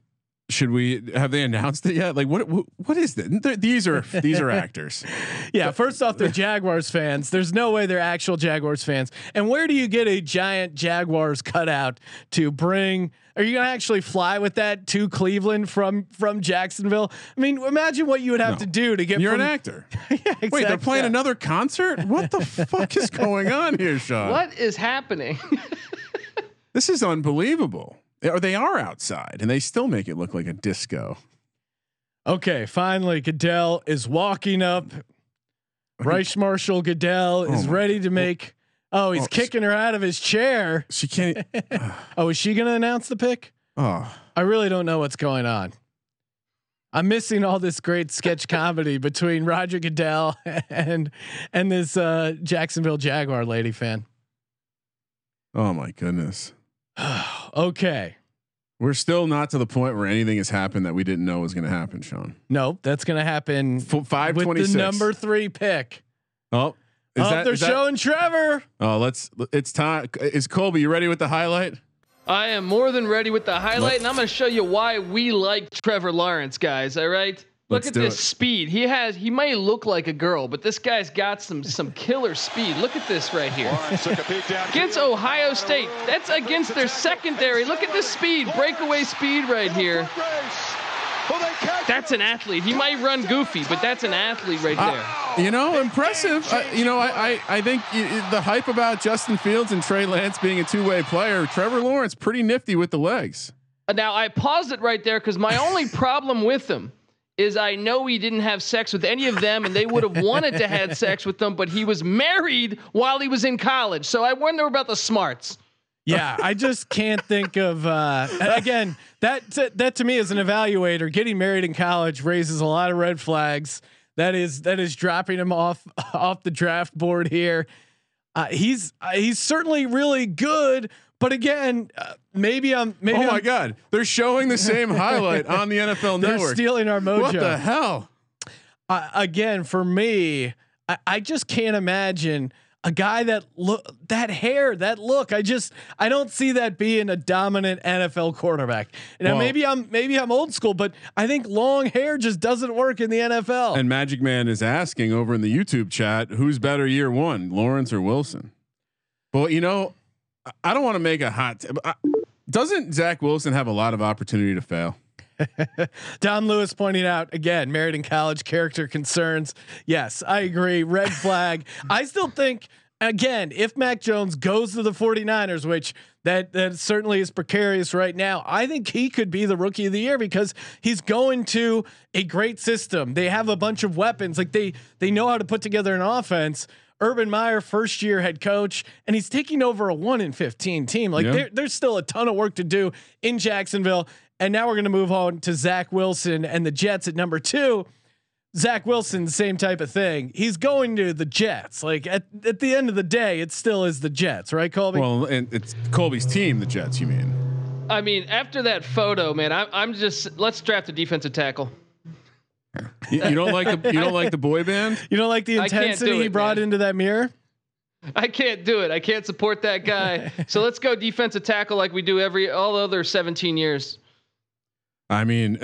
Should we, have they announced it yet? Like what, what, what is that? These are, these are actors. Yeah. First off, they're Jaguars fans. There's no way they're actual Jaguars fans. And where do you get a giant Jaguars cutout to bring? Are you going to actually fly with that to Cleveland from, from Jacksonville? I mean, imagine what you would have no. to do to get, you're from, an actor. Yeah, exactly. Wait, they're playing yeah. another concert. What the fuck is going on here, Sean? What is happening? This is unbelievable. Or they are outside and they still make it look like a disco. Okay. Finally, Goodell is walking up. Reich Marshall Goodell oh is ready to make, Oh, he's oh, kicking she, her out of his chair. She can't. Uh, oh, is she going to announce the pick? Oh, I really don't know what's going on. I'm missing all this great sketch comedy between Roger Goodell and, and this uh, Jacksonville Jaguar lady fan. Oh my goodness. Okay. We're still not to the point where anything has happened that we didn't know was going to happen, Sean. No, that's going to happen. F- five twenty-six. With the number three pick. Oh, is oh that, they're is showing that? Trevor. Oh, let's, it's time. Is Colby, you ready with the highlight? I am more than ready with the highlight. Let's, and I'm going to show you why we like Trevor Lawrence, guys. All right. Look at this it. speed. He has, he may look like a girl, but this guy's got some, some killer speed. Look at this right here. Against Ohio State. That's against their secondary. Look at this speed, breakaway speed right here. That's an athlete. He might run goofy, but that's an athlete right there. Uh, you know, impressive. Uh, you know, I, I, I think the hype about Justin Fields and Trey Lance being a two-way player, Trevor Lawrence, pretty nifty with the legs. Now I paused it right there. Cause my only problem with him is I know he didn't have sex with any of them and they would have wanted to have sex with them, but he was married while he was in college. So I wonder about the smarts. Yeah. I just can't think of, uh, again, that, t- that to me as an evaluator, getting married in college raises a lot of red flags. That is, that is dropping him off, off the draft board here. Uh, he's, uh, he's certainly really good. But again, uh, maybe I'm. Maybe oh my I'm, God! They're showing the same highlight on the N F L Network. They're stealing our mojo. What the hell? Uh, again, for me, I, I just can't imagine a guy that look, that hair, that look. I just, I don't see that being a dominant N F L quarterback. Now well, maybe I'm, maybe I'm old school, but I think long hair just doesn't work in the N F L. And Magic Man is asking over in the YouTube chat, who's better year one, Lawrence or Wilson? Well, you know. I don't want to make a hot. T- I, doesn't Zach Wilson have a lot of opportunity to fail? Don Lewis pointing out again, married in college, character concerns. Yes, I agree. Red flag. I still think again, if Mac Jones goes to the 49ers, which that, that certainly is precarious right now, I think he could be the rookie of the year because he's going to a great system. They have a bunch of weapons. Like they, they know how to put together an offense. Urban Meyer, first year head coach, and he's taking over a one in fifteen team. Like yeah. there, there's still a ton of work to do in Jacksonville. And now we're going to move on to Zach Wilson and the Jets at number two. Zach Wilson, same type of thing. He's going to the Jets. Like at, at the end of the day, it still is the Jets, right, Colby? Well, and it's Colby's team, the Jets, you mean? I mean, after that photo, man, I'm I'm just let's draft a defensive tackle. You, you don't like the you don't like the boy band? You don't like the intensity it, he brought man. into that mirror? I can't do it. I can't support that guy. So let's go defensive tackle like we do every all other seventeen years. I mean,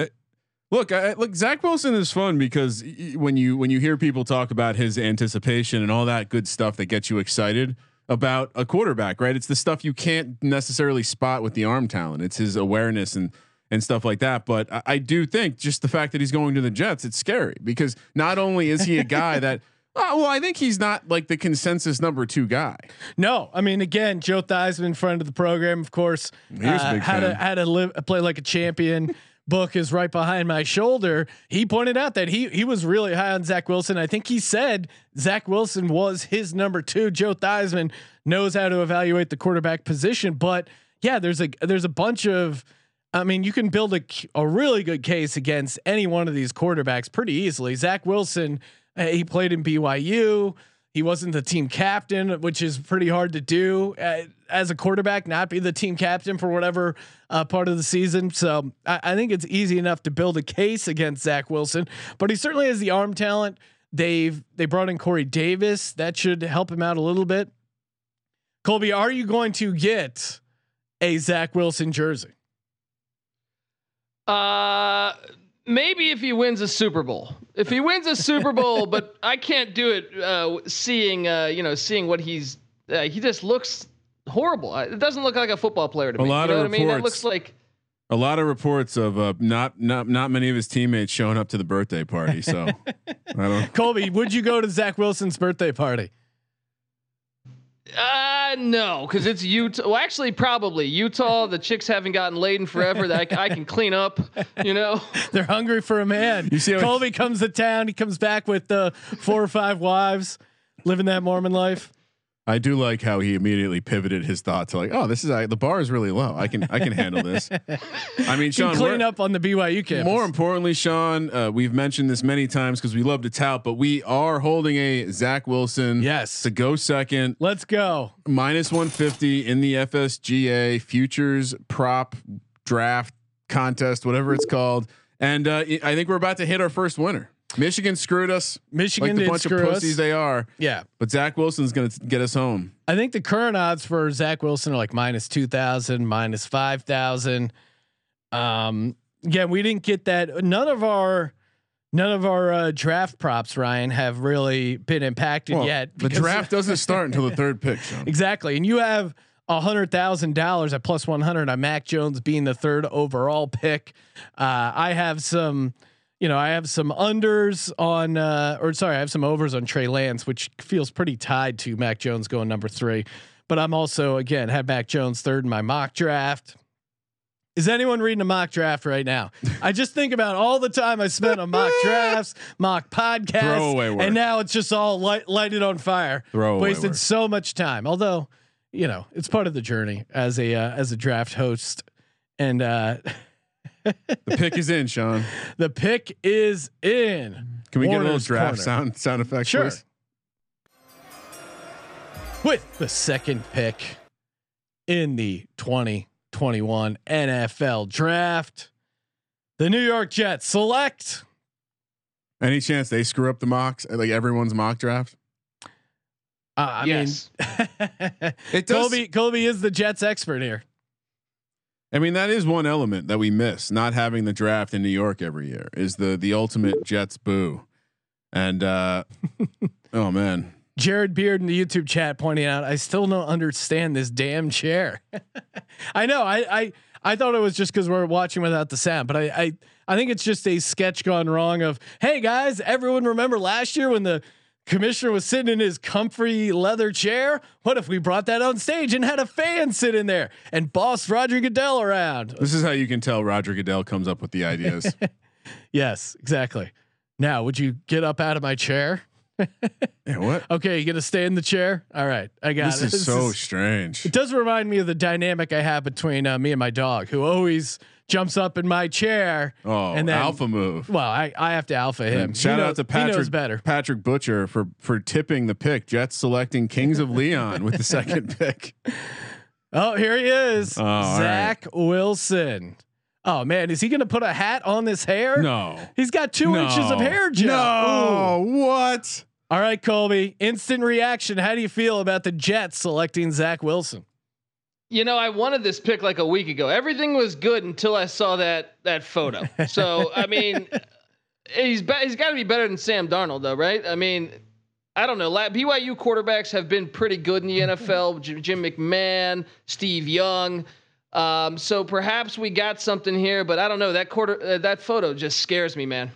look, I, look, Zach Wilson is fun because when you when you hear people talk about his anticipation and all that good stuff that gets you excited about a quarterback, right? It's the stuff you can't necessarily spot with the arm talent. It's his awareness and and stuff like that. But I, I do think just the fact that he's going to the Jets, it's scary because not only is he a guy that. Oh, well, I think he's not like the consensus number two guy. No, I mean, again, Joe Theismann, friend of the program, of course, uh, how to how to live, play like a champion book is right behind my shoulder. He pointed out that he he was really high on Zach Wilson. I think he said Zach Wilson was his number two. Joe Theismann knows how to evaluate the quarterback position, but yeah, there's a there's a bunch of. I mean, you can build a a really good case against any one of these quarterbacks pretty easily. Zach Wilson. He played in B Y U. He wasn't the team captain, which is pretty hard to do uh, as a quarterback, not be the team captain for whatever uh, part of the season. So I, I think it's easy enough to build a case against Zach Wilson, but he certainly has the arm talent. They've, they brought in Corey Davis. That should help him out a little bit. Colby, are you going to get a Zach Wilson jersey? Uh, Maybe if he wins a Super Bowl, if he wins a Super Bowl, but I can't do it. Uh, seeing, uh, you know, seeing what he's, uh, he just looks horrible. It doesn't look like a football player to me. A lot you know of reports, I mean? It looks like a lot of reports of uh, not not not many of his teammates showing up to the birthday party. So, I don't. Colby, would you go to Zach Wilson's birthday party? Uh, no, because it's Utah. Well, actually, probably Utah. The chicks haven't gotten laid in forever. That I, I can clean up. You know, they're hungry for a man. You see, Colby comes to town. He comes back with uh, four or five wives, living that Mormon life. I do like how he immediately pivoted his thought to like, oh, this is I, the bar is really low. I can I can handle this. I mean, Sean, clean up on the B Y U campus. More importantly, Sean, uh, we've mentioned this many times because we love to tout, but we are holding a Zach Wilson. Yes, to go second. Let's go minus one fifty in the F S G A futures prop draft contest, whatever it's called, and uh, I think we're about to hit our first winner. Michigan screwed us. Michigan like the did bunch screw of pussies us. They are. Yeah, but Zach Wilson's going to get us home. I think the current odds for Zach Wilson are like minus two thousand, minus five thousand. Um, yeah, we didn't get that. None of our, none of our uh, draft props, Ryan, have really been impacted well, yet. The draft doesn't start until the third pick. Sean. Exactly, and you have a hundred thousand dollars at plus one hundred on Mac Jones being the third overall pick. Uh, I have some. You know, I have some unders on, uh, or sorry, I have some overs on Trey Lance, which feels pretty tied to Mac Jones going number three. But I'm also, again, had Mac Jones third in my mock draft. Is anyone reading a mock draft right now? I just think about all the time I spent on mock drafts, mock podcasts, and now it's just all light, lighted on fire. Throwaway wasted work. So much time. Although, you know, it's part of the journey as a uh, as a draft host, and. Uh, The pick is in, Sean. The pick is in. Can we Warner's get a little draft corner. sound sound effects? Sure. Please? With the second pick in the twenty twenty-one N F L Draft, the New York Jets select. Any chance they screw up the mocks? Like everyone's mock draft? Uh, I yes. mean, it does. Colby Colby is the Jets expert here. I mean, that is one element that we miss, not having the draft in New York every year is the, the ultimate Jets boo. And, uh, oh man, Jared Beard in the YouTube chat pointing out, I still don't understand this damn chair. I know. I, I, I thought it was just cause we're watching without the sound, but I, I, I think it's just a sketch gone wrong of, hey guys, everyone remember last year when the commissioner was sitting in his comfy leather chair. What if we brought that on stage and had a fan sit in there and boss Roger Goodell around? This is how you can tell Roger Goodell comes up with the ideas. Yes, exactly. Now, would you get up out of my chair? Yeah, what? Okay. You going to stay in the chair? All right. I got this it. Is this so is so strange. It does remind me of the dynamic I have between uh, me and my dog who always jumps up in my chair. Oh, and then, alpha move. Well, I, I have to alpha him. And shout knows, out to Patrick, Patrick Butcher for, for tipping the pick. Jets selecting Kings of Leon with the second pick. Oh, here he is. Oh, Zach right. Wilson. Oh man, is he going to put a hat on this hair? No, he's got two no. inches of hair. Joe. No, Ooh. What? All right, Colby, instant reaction. How do you feel about the Jets selecting Zach Wilson? You know, I wanted this pick like a week ago. Everything was good until I saw that, that photo. So, I mean, he's, be- he's gotta be better than Sam Darnold though. Right. I mean, I don't know. B Y U quarterbacks have been pretty good in the N F L. Jim, Jim McMahon, Steve Young. Um, so perhaps we got something here, but I don't know that quarter, uh, that photo just scares me, man.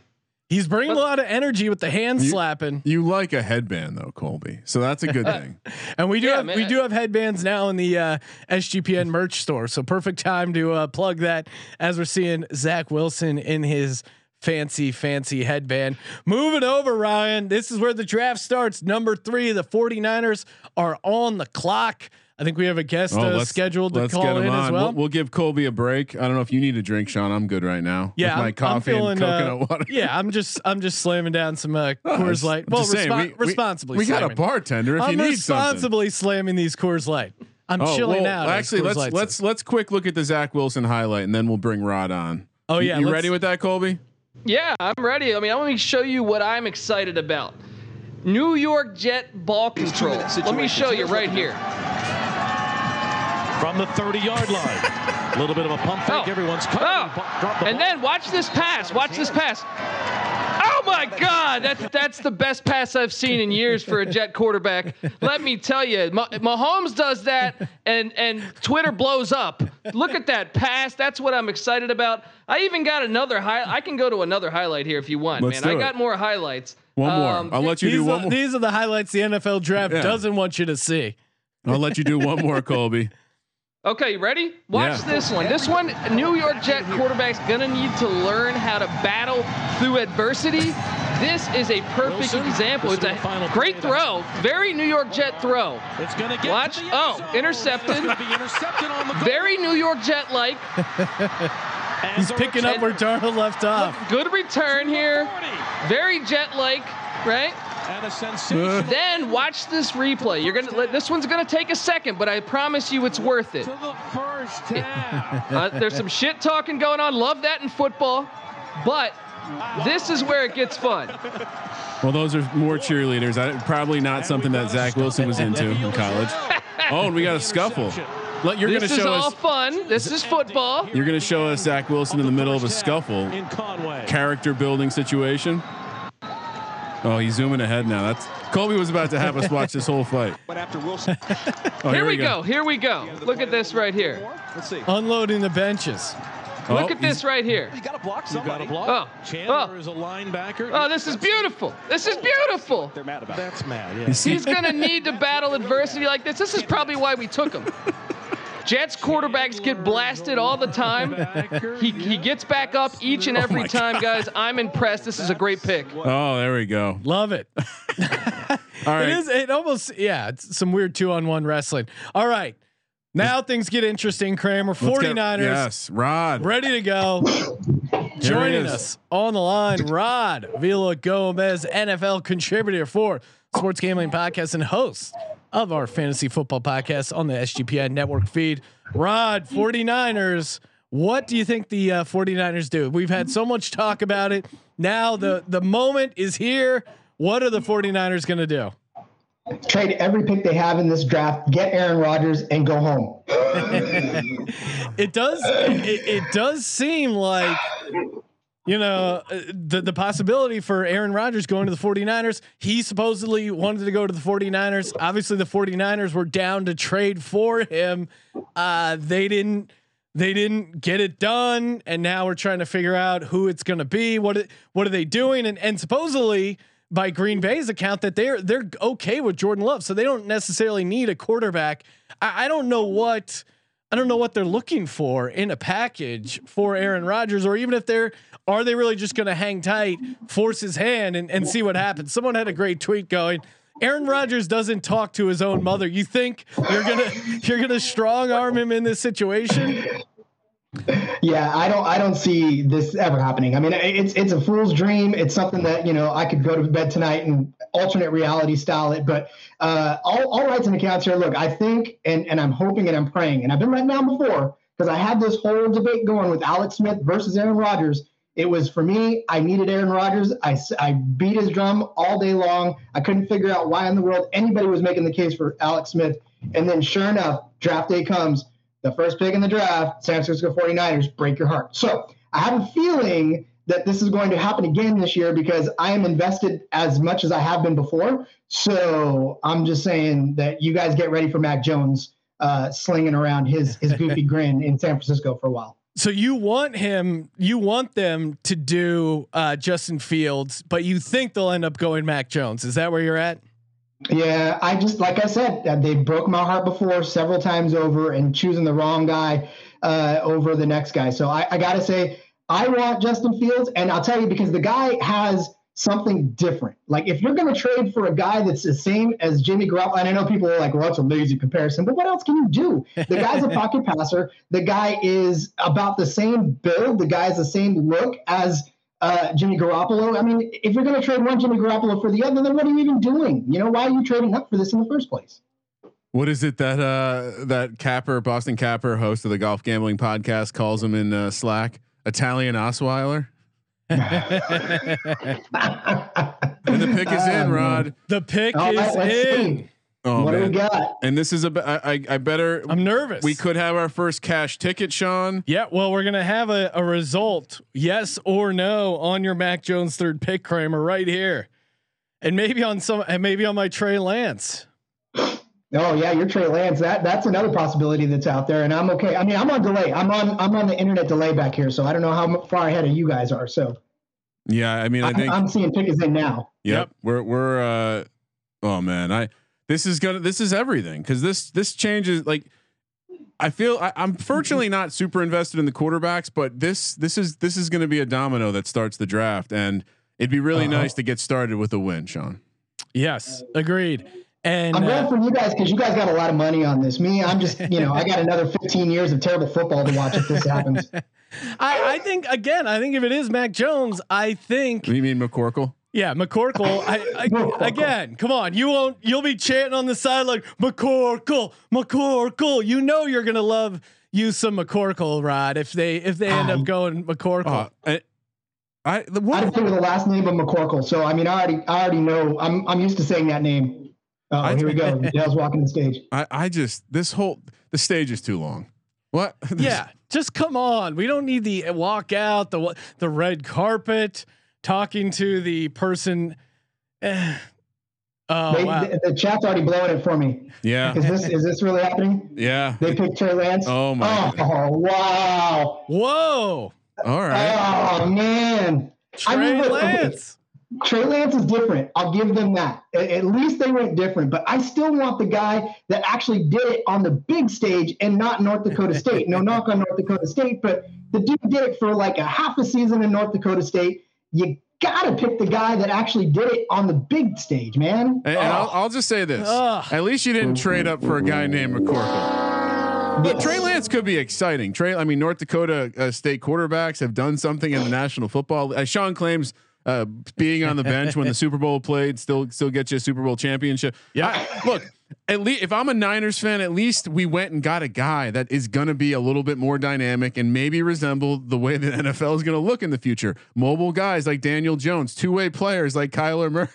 He's bringing but, a lot of energy with the hand you, slapping. You like a headband though, Colby. So that's a good thing. And we do yeah, have, man. we do have headbands now in the uh, S G P N merch store. So perfect time to uh, plug that as we're seeing Zach Wilson in his fancy, fancy headband. Moving over, Ryan. This is where the draft starts. Number three, the 49ers are on the clock. I think we have a guest uh, oh, scheduled to call in on. as well. well. We'll give Colby a break. I don't know if you need a drink, Sean. I'm good right now. Yeah, with my I'm, coffee I'm feeling, and coconut uh, water. Yeah, I'm just I'm just slamming down some uh, Coors Light. I'm well, respo- saying, we, responsibly. We, we got a bartender. If I'm you need responsibly something. slamming these Coors Light. I'm oh, chilling well, out. Actually, let's Lights let's let's quick look at the Zach Wilson highlight, and then we'll bring Rod on. Oh you, yeah, you ready with that, Colby? Yeah, I'm ready. I mean, I want to show you what I'm excited about. New York Jet ball control. Let me show you right here. From the thirty-yard line, a little bit of a pump fake. Oh. Everyone's caught. Oh. The and ball. Then watch this pass. Watch this pass. Oh my God! That's that's the best pass I've seen in years for a Jet quarterback. Let me tell you, Mahomes does that, and and Twitter blows up. Look at that pass. That's what I'm excited about. I even got another high. I can go to another highlight here if you want, Let's man. I got it. more highlights. One more. Um, I'll let you do one are, more. These are the highlights the N F L draft yeah. doesn't want you to see. I'll let you do one more, Colby. Okay, you ready? Watch yeah. this one. This one, New York Jet quarterback's gonna need to learn how to battle through adversity. This is a perfect Wilson, example. It's a great throw, very New York Jet throw. It's gonna get Watch. Oh, intercepted. intercepted on the very New York Jet-like. He's picking up where Darnold left off. Good return here. Very Jet-like, right? And a sensational. Then watch this replay. You're gonna. This one's gonna take a second, but I promise you, it's worth it. To the first half. Uh, there's some shit talking going on. Love that in football, but this is where it gets fun. Well, those are more cheerleaders. I, probably not something that Zach Wilson was into in college. Oh, and we got a scuffle. Let, you're this gonna show is all us, fun. This is football. You're gonna show us Zach Wilson in the middle of a scuffle. Character building situation. Oh, he's zooming ahead now. That's Colby was about to have us watch this whole fight. But after Wilson, oh, here, here we go. go. Here we go. Look at this right here. Let's see. Unloading the benches. Oh, Look at this right here. You got to block somebody. Block. Oh, Chandler oh. is a linebacker. Oh, this is beautiful. This is beautiful. They're mad about. That's mad. Yeah. He's gonna need to battle adversity like this. This is probably why we took him. Jets quarterbacks get blasted all the time. He he gets back up each and every oh time, God. guys. I'm impressed. This is a great pick. Oh, there we go. Love it. all right. It is. It almost. Yeah. It's some weird two-on-one wrestling. All right. Now things get interesting. Kramer, 49ers. Get, yes, Rod. Ready to go. Joining us on the line, Rod Villagomez, N F L contributor for Sports Gambling Podcast and host of our fantasy football podcast on the S G P N network feed. Rod, 49ers, what do you think the uh, 49ers do? We've had so much talk about it. Now the, the moment is here. What are the 49ers going to do? Trade every pick they have in this draft, get Aaron Rodgers and go home. It does. It, it does seem like, you know, the, the possibility for Aaron Rodgers going to the 49ers. He supposedly wanted to go to the 49ers. Obviously the 49ers were down to trade for him. Uh, they didn't, they didn't get it done. And now we're trying to figure out who it's going to be. What, it, what are they doing? And, and supposedly by Green Bay's account that they're, they're okay with Jordan Love. So they don't necessarily need a quarterback. I, I don't know what, I don't know what they're looking for in a package for Aaron Rodgers, or even if they're, are they really just going to hang tight, force his hand and, and see what happens? Someone had a great tweet going, Aaron Rodgers doesn't talk to his own mother. You think you're going to, you're going to strong arm him in this situation? Yeah, I don't I don't see this ever happening. I mean, it's it's a fool's dream. It's something that, you know, I could go to bed tonight and alternate reality style it. But uh, all, all rights and accounts here. Look, I think and, and I'm hoping and I'm praying. And I've been writing down before because I had this whole debate going with Alex Smith versus Aaron Rodgers. It was, for me, I needed Aaron Rodgers. I, I beat his drum all day long. I couldn't figure out why in the world anybody was making the case for Alex Smith. And then sure enough, draft day comes. The first pick in the draft, San Francisco forty-niners, break your heart. So I have a feeling that this is going to happen again this year because I am invested as much as I have been before. So I'm just saying that you guys get ready for Mac Jones uh, slinging around his his goofy grin in San Francisco for a while. So you want him, you want them to do uh, Justin Fields, but you think they'll end up going Mac Jones. Is that where you're at? Yeah, I just, like I said, they broke my heart before several times over and choosing the wrong guy uh, over the next guy. So I, I got to say, I want Justin Fields. And I'll tell you, because the guy has something different. Like, if you're going to trade for a guy that's the same as Jimmy Garoppolo, and I know people are like, well, that's a lazy comparison, but what else can you do? The guy's a pocket passer. The guy is about the same build. The guy's the same look as Uh, Jimmy Garoppolo. I mean, if you're going to trade one Jimmy Garoppolo for the other, then what are you even doing? You know, why are you trading up for this in the first place? What is it that uh, that Capper, Boston Capper, host of the Golf Gambling Podcast, calls him in uh, Slack? Italian Osweiler. And the pick is in, Rod. Um, the pick oh, is in. See. Oh, what man. do we got? And this is a, I, I better, I'm nervous. We could have our first cash ticket, Sean. Yeah. Well, we're going to have a, a result. Yes or no on your Mac Jones third pick, Kramer, right here. And maybe on some, and maybe on my Trey Lance. Oh yeah. Your Trey Lance. That that's another possibility that's out there, and I'm okay. I mean, I'm on delay. I'm on, I'm on the internet delay back here. So I don't know how far ahead of you guys are. So yeah, I mean, I think I'm, I'm seeing tickets in now. Yep. yep. We're, we're, uh, oh man. I, This is gonna. This is everything because this this changes. Like, I feel I, I'm fortunately not super invested in the quarterbacks, but this this is this is going to be a domino that starts the draft, and it'd be really uh-huh. nice to get started with a win, Sean. Yes, agreed. And I'm glad uh, for you guys because you guys got a lot of money on this. Me, I'm just you know I got another fifteen years of terrible football to watch if this happens. I, I think again. I think if it is Mac Jones, I think. You mean McCorkle? Yeah, McCorkle. I, I, McCorkle. Again, come on. You won't. You'll be chanting on the side like McCorkle, McCorkle. You know you're gonna love you some McCorkle, Rod. If they if they end um, up going McCorkle, uh, I, I the what, I didn't think of the last name of McCorkle. So I mean, I already I already know. I'm I'm used to saying that name. Oh, I, here we go. Dale's walking the stage. I I just this whole the stage is too long. What? This, yeah, just come on. We don't need the walk out the the red carpet. Talking to the person. Eh. Oh, they, wow. the, the chat's already blowing it for me. Yeah. Is this, is this really happening? Yeah. They picked Trey Lance. Oh my. Oh, wow. Whoa. All right. Oh man. Trey I mean, Lance. Trey Lance is different. I'll give them that. At least they went different, but I still want the guy that actually did it on the big stage and not North Dakota State. No knock on North Dakota State, but the dude did it for like a half a season in North Dakota State. You gotta pick the guy that actually did it on the big stage, man. And, and I'll, I'll just say this: Ugh. at least you didn't trade up for a guy named McCorkle. But yes. Trey Lance could be exciting. Trey, I mean, North Dakota uh, State quarterbacks have done something in the National Football League. Uh, Sean claims uh, being on the bench when the Super Bowl played still still gets you a Super Bowl championship. Yeah, I, look. At least if I'm a Niners fan, at least we went and got a guy that is going to be a little bit more dynamic and maybe resemble the way the N F L is going to look in the future. Mobile guys like Daniel Jones, two way players like Kyler Murray.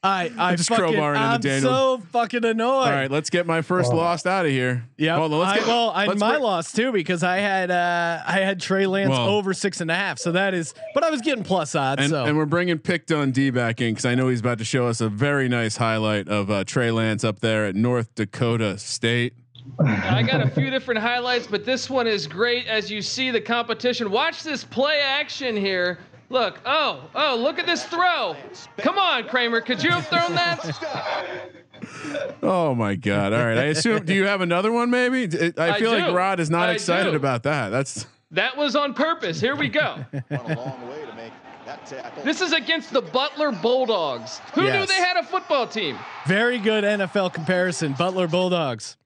I, I just fucking, crowbarring I'm into Daniel. So fucking annoyed. All right, let's get my first oh. loss out of here. Yeah. Hold on, let's get, I, well, I my break. loss too because I had uh, I had Trey Lance well, over six and a half, so that is. But I was getting plus odds. And, so. and we're bringing Pick Dundee back in because I know he's about to show us a very nice highlight of uh, Trey Lance up there at North Dakota State. I got a few different highlights, but this one is great. As you see the competition, watch this play action here. Look, oh, oh, look at this throw. Come on, Kramer. Could you have thrown that? Oh, my God. All right. I assume, do you have another one, maybe? I, I feel I like Rod is not I excited do. about that. That's That was on purpose. Here we go. Went a long way to make that tackle. This is against the Butler Bulldogs. Who yes. knew they had a football team? Very good N F L comparison, Butler Bulldogs.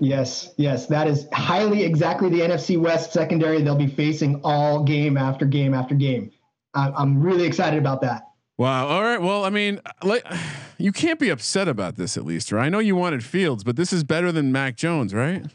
Yes, yes, that is highly exactly the N F C West secondary they'll be facing all game after game after game. I, I'm really excited about that. Wow. All right. Well, I mean, like, you can't be upset about this at least, right? I know you wanted Fields, but this is better than Mac Jones, right?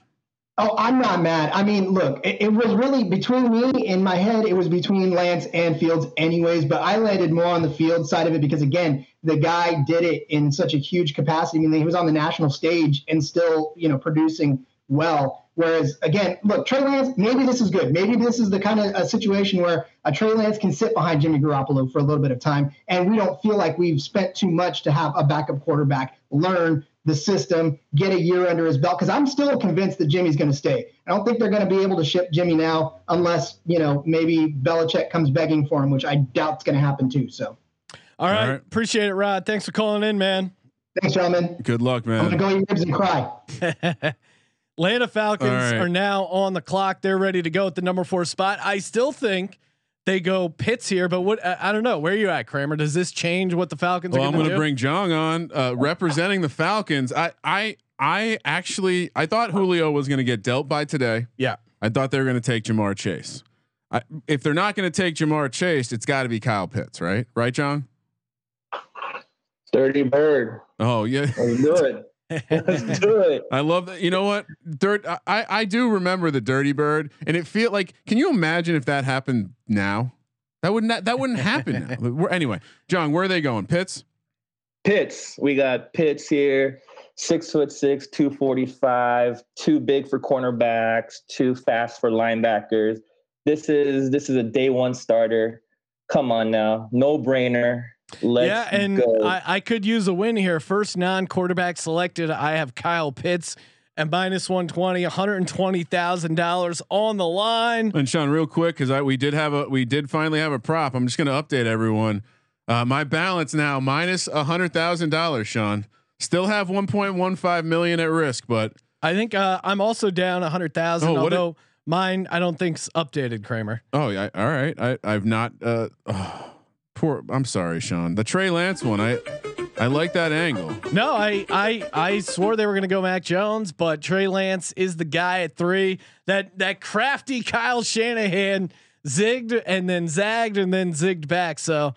Oh, I'm not mad. I mean, look, it, it was really between me and my head. It was between Lance and Fields anyways, but I landed more on the Fields side of it because, again, the guy did it in such a huge capacity. I mean, he was on the national stage and still, you know, producing well. Whereas, again, look, Trey Lance, maybe this is good. Maybe this is the kind of a situation where a Trey Lance can sit behind Jimmy Garoppolo for a little bit of time, and we don't feel like we've spent too much to have a backup quarterback learn the system, get a year under his belt. Cause I'm still convinced that Jimmy's going to stay. I don't think they're going to be able to ship Jimmy now unless, you know, maybe Belichick comes begging for him, which I doubt's going to happen too. So. All right. All right. Appreciate it, Rod. Thanks for calling in, man. Thanks, gentlemen. Good luck, man. I'm going to go in your ribs and cry. Atlanta Falcons right. are now on the clock. They're ready to go at the number four spot. I still think they go Pitts here, but what, I, I don't know. Where are you at, Kramer? Does this change what the Falcons well, are going to do? I'm going to bring Jong on uh, representing the Falcons. I, I, I actually, I thought Julio was going to get dealt by today. Yeah. I thought they were going to take Ja'Marr Chase. I, if they're not going to take Ja'Marr Chase, it's got to be Kyle Pitts, right? Right, Jong? Dirty bird. Oh yeah. Let's do it. Let's do it. I love that. You know what? Dirt. I, I do remember the dirty bird, and it feel like, can you imagine if that happened now? That wouldn't, that, that wouldn't happen now. We're, anyway, John, where are they going? Pitts? Pitts. We got Pitts here. Six foot six, two forty-five, too big for cornerbacks, too fast for linebackers. This is, this is a day one starter. Come on now. No brainer. Let's yeah, and I, I could use a win here. First non-quarterback selected. I have Kyle Pitts and minus one twenty, one hundred twenty thousand dollars on the line. And Sean, real quick, because I we did have a we did finally have a prop. I'm just going to update everyone. Uh, my balance now minus a hundred thousand dollars. Sean, still have one point one five million at risk, but I think uh, I'm also down a hundred thousand. Oh, although it, mine, I don't think's updated, Kramer. Oh yeah, all right. I I've not. Uh, oh. Poor, I'm sorry, Sean. The Trey Lance one, I, I like that angle. No, I, I, I swore they were gonna go Mac Jones, but Trey Lance is the guy at three. That that crafty Kyle Shanahan zigged and then zagged and then zigged back. So,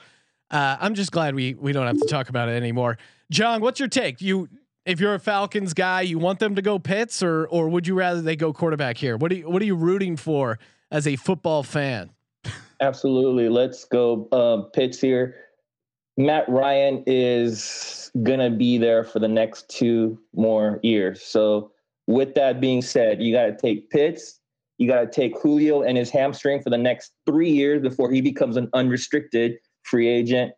uh, I'm just glad we we don't have to talk about it anymore. John, what's your take? You, if you're a Falcons guy, you want them to go Pitts, or or would you rather they go quarterback here? What do you, what are you rooting for as a football fan? Absolutely. Let's go uh, Pitts here. Matt Ryan is going to be there for the next two more years. So with that being said, you got to take Pitts. You got to take Julio and his hamstring for the next three years before he becomes an unrestricted free agent.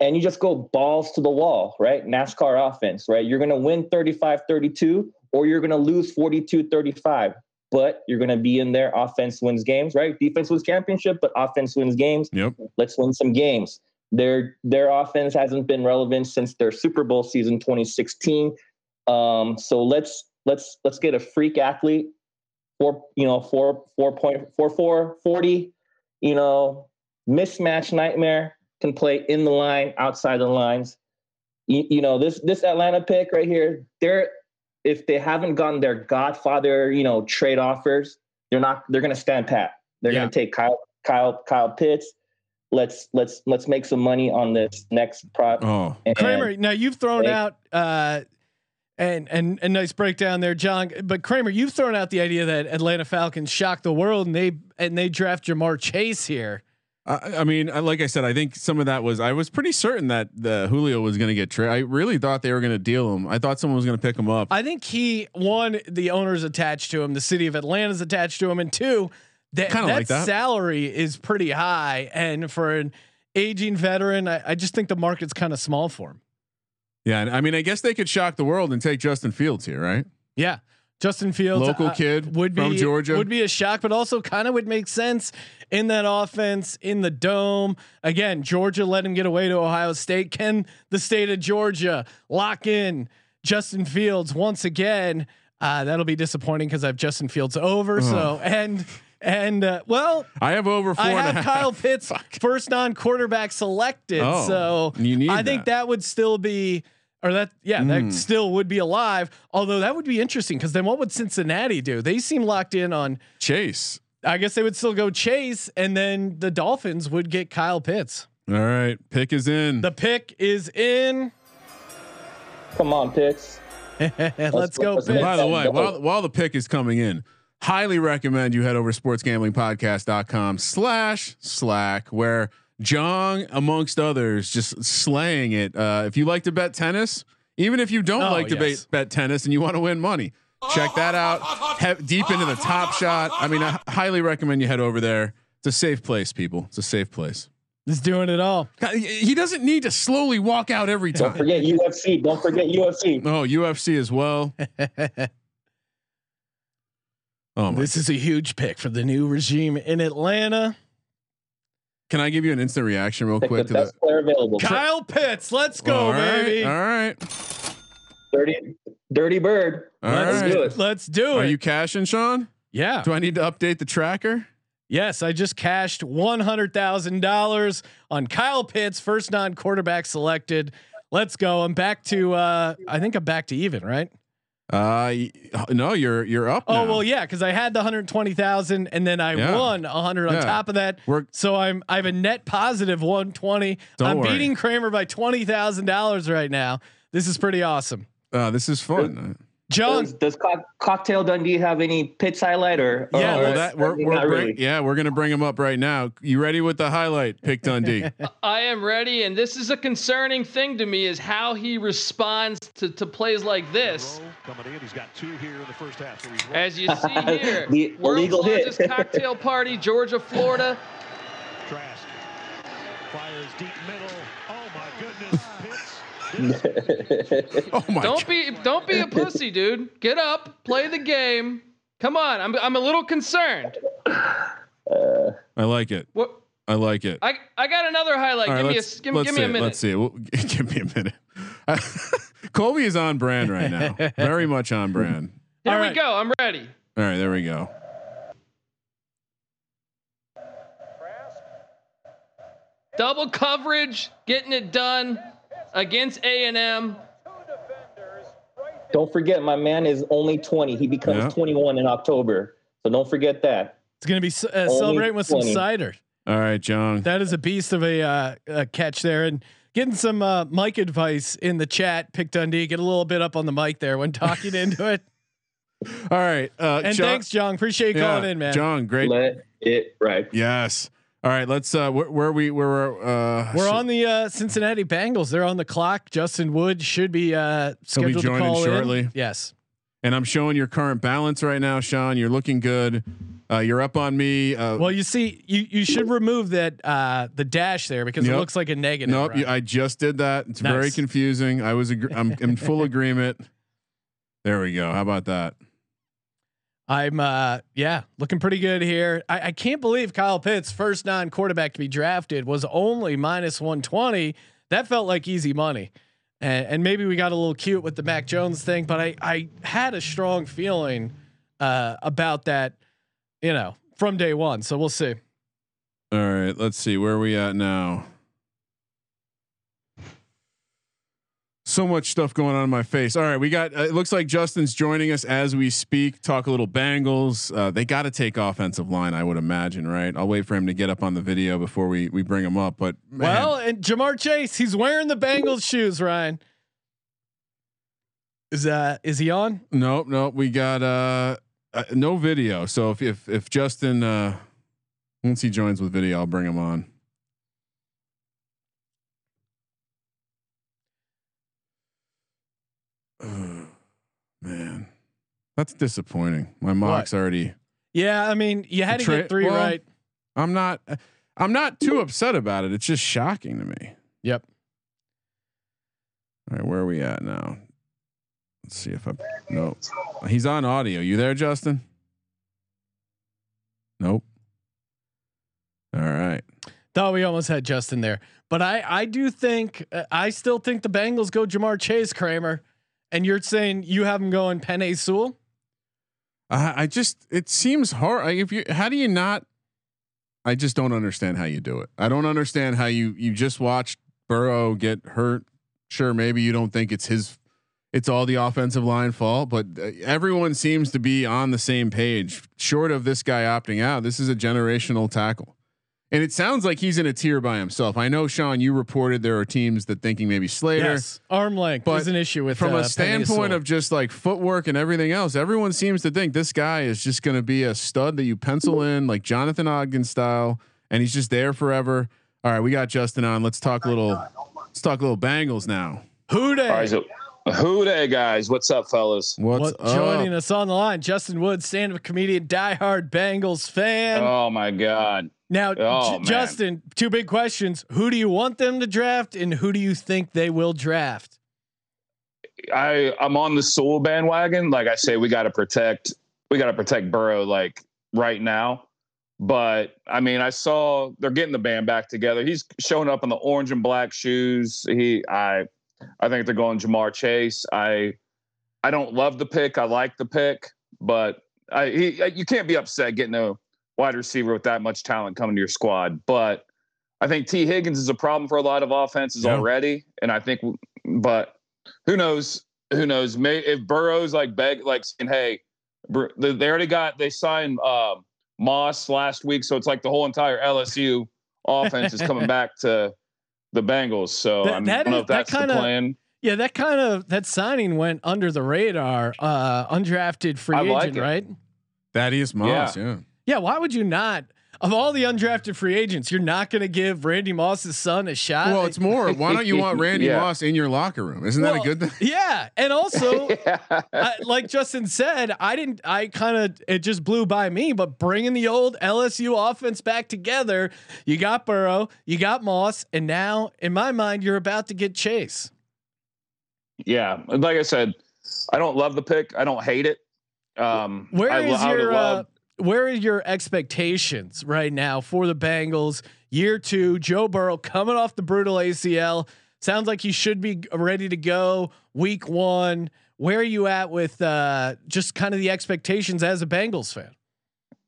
And you just go balls to the wall, right? NASCAR offense, right? You're going to win thirty-five thirty-two or you're going to lose forty-two thirty-five. But you're going to be in there. Offense wins games, right? Defense wins championship, but offense wins games. Yep. Let's win some games. Their their offense hasn't been relevant since their Super Bowl season twenty sixteen. Um, so let's let's let's get a freak athlete for you know four four point four four forty. You know, mismatch nightmare, can play in the line, outside the lines. You, you know this this Atlanta pick right here. They're If they haven't gotten their Godfather, you know, trade offers, they're not. They're going to stand pat. They're yeah. going to take Kyle, Kyle, Kyle Pitts. Let's let's let's make some money on this next prop. Oh, Kramer. Now you've thrown make, out uh, and and a nice breakdown there, John. But Kramer, you've thrown out the idea that Atlanta Falcons shocked the world and they and they draft Ja'Marr Chase here. I, I mean, like I said, I think some of that was, I was pretty certain that the Julio was going to get traded. I really thought they were going to deal him. I thought someone was going to pick him up. I think he, one, the owner's attached to him. The city of Atlanta's attached to him. And two, that, that, like that salary is pretty high. And for an aging veteran, I, I just think the market's kind of small for him. Yeah. I mean, I guess they could shock the world and take Justin Fields here, right? Yeah. Justin Fields, local uh, kid would be, from Georgia, would be a shock, but also kind of would make sense in that offense in the dome. Again, Georgia let him get away to Ohio State. Can the state of Georgia lock in Justin Fields once again? Uh, that'll be disappointing because I have Justin Fields over. Oh. So and and uh, well, I have over. Four I have and Kyle half. Pitts Fuck. First non-quarterback selected. Oh, so you need I that. think that would still be or that, yeah, mm. that still would be alive. Although that would be interesting, because then what would Cincinnati do? They seem locked in on Chase. I guess they would still go Chase, and then the Dolphins would get Kyle Pitts. All right, pick is in. The pick is in. Come on, picks. let's, let's go. Let's picks. By the way, while, while the pick is coming in, highly recommend you head over to sportsgamblingpodcast.com slash slack, where John, amongst others, just slaying it. Uh, if you like to bet tennis, even if you don't oh, like to yes. bet, bet tennis and you want to win money, check that out. He- deep into the Top Shot. I mean, I highly recommend you head over there. It's a safe place, people. It's a safe place. He's doing it all. God, he doesn't need to slowly walk out every time. Don't forget U F C. Don't forget U F C. Oh, U F C as well. Oh, this God. is a huge pick for the new regime in Atlanta. Can I give you an instant reaction real pick quick? The to best the player available. Kyle Pitts. Let's go, all right, baby. All right. Dirty, dirty bird. All let's right. do it. Let's do Are it. Are you cashing, Sean? Yeah. Do I need to update the tracker? Yes, I just cashed one hundred thousand dollars on Kyle Pitts, first non-quarterback selected. Let's go. I'm back to. Uh, I think I'm back to even, right? Uh, no, you're you're up. Oh now. Well, yeah, because I had the hundred twenty thousand, and then I yeah. won a hundred yeah. on top of that. We're, so I'm I have a net positive one twenty. I'm worry. beating Kramer by twenty thousand dollars right now. This is pretty awesome. Uh, this is fun. John, does, does co- Cocktail Dundee have any Pitts highlight or? or yeah, well that, we're, we're bring, really. yeah, we're gonna bring him up right now. You ready with the highlight? Pick Dundee. I am ready, and this is a concerning thing to me: is how he responds to, to plays like this. Coming in, he's got two here in the first half. So he's As you see here, the illegal hit. Cocktail party, Georgia, Florida. Trask fires deep middle. Oh my goodness. oh my don't God. be don't be a pussy, dude. Get up, play the game. Come on, I'm I'm a little concerned. Uh, I like it. What? I like it. I I got another highlight. Right, give me a give, me, give me a minute. Let's see. We'll, give me a minute. Uh, Colby is on brand right now. Very much on brand. Here All we right. go. I'm ready. All right, there we go. Double coverage, getting it done. Against A and M. Don't forget, my man is only twenty. He becomes yeah. twenty-one in October, so don't forget that. It's gonna be uh, celebrating with twenty. Some cider. All right, John. That is a beast of a, uh, a catch there, and getting some uh, mic advice in the chat. Pick Dundee, get a little bit up on the mic there when talking into it. All right, uh, and John, thanks, John. Appreciate you yeah, calling in, man. John, great. Let it rip. Yes. All right, let's. Uh, where, where we where uh, we're on the uh, Cincinnati Bengals. They're on the clock. Justin Wood should be uh, scheduled be joining to call shortly. In. Yes, and I'm showing your current balance right now, Sean. You're looking good. Uh, you're up on me. Uh, well, you see, you you should remove that uh, the dash there because yep. it looks like a negative. Nope, right? you, I just did that. It's nice. Very confusing. I was ag- I'm in full agreement. There we go. How about that? I'm uh yeah, looking pretty good here. I, I can't believe Kyle Pitts, first non-quarterback to be drafted, was only minus one twenty. That felt like easy money, and, and maybe we got a little cute with the Mac Jones thing, but I I had a strong feeling uh, about that, you know, from day one. So we'll see. All right, let's see where are we at now. So much stuff going on in my face. All right, we got. Uh, it looks like Justin's joining us as we speak. Talk a little Bengals. Uh, they got to take offensive line, I would imagine, right? I'll wait for him to get up on the video before we we bring him up. But man. Well, and Ja'Marr Chase, he's wearing the Bengals shoes. Ryan, is that is he on? No, no, we got uh, uh no video. So if if if Justin uh, once he joins with video, I'll bring him on. Man, that's disappointing. My mock's what? already. Yeah, I mean, you had to tra- get three well, right. I'm not. I'm not too upset about it. It's just shocking to me. Yep. All right, where are we at now? Let's see if I. No, he's on audio. You there, Justin? Nope. All right. Thought we almost had Justin there, but I I do think uh, I still think the Bengals go Ja'Marr Chase, Kramer. And you're saying you have him going Penei Sewell? I, I just it seems hard. I, if you how do you not? I just don't understand how you do it. I don't understand how you you just watched Burrow get hurt sure, maybe you don't think it's his, it's all the offensive line fault, but everyone seems to be on the same page. Short of this guy opting out, this is a generational tackle, and it sounds like he's in a tier by himself. I know, Sean, you reported there are teams that thinking maybe Slater, yes, arm length is an issue with from uh, a standpoint of just like footwork and everything else. Everyone seems to think this guy is just going to be a stud that you pencil in like Jonathan Ogden style, and he's just there forever. All right, we got Justin on. Let's talk a little. Let's talk a little Bengals now. Who day? All right, so who day, guys? What's up, fellas? What's well, up? Joining us on the line, Justin Woods, stand-up comedian, diehard Bengals fan. Oh my God! Now, oh, J- Justin, two big questions: who do you want them to draft, and who do you think they will draft? I I'm on the Sewell bandwagon. Like I say, we got to protect. We got to protect Burrow, like right now. But I mean, I saw they're getting the band back together. He's showing up in the orange and black shoes. He, I, I think they're going Ja'Marr Chase. I, I don't love the pick. I like the pick, but I, he, you can't be upset getting a wide receiver with that much talent coming to your squad. But I think T Higgins is a problem for a lot of offenses yeah. already. And I think, but who knows, who knows? May, if Burrow's like beg, like saying, hey, they already got, they signed, um, Moss last week, so it's like the whole entire L S U offense is coming back to the Bengals. So that, I mean, that I don't know is, if that's that kinda, the plan. Yeah, that kind of that signing went under the radar, uh, undrafted free I agent, like right? That is Moss. Yeah. yeah. Yeah. Why would you not? Of all the undrafted free agents, you're not going to give Randy Moss's son a shot. Well, it's more. Why don't you want Randy yeah. Moss in your locker room? Isn't well, that a good thing? Yeah, and also, yeah. I, like Justin said, I didn't. I kind of it just blew by me. But bringing the old L S U offense back together, you got Burrow, you got Moss, and now, in my mind, you're about to get Chase. Yeah, like I said, I don't love the pick. I don't hate it. Um, Where I, is I your? Uh, Where are your expectations right now for the Bengals year two? Joe Burrow coming off the brutal A C L. Sounds like he should be ready to go week one. Where are you at with uh, just kind of the expectations as a Bengals fan?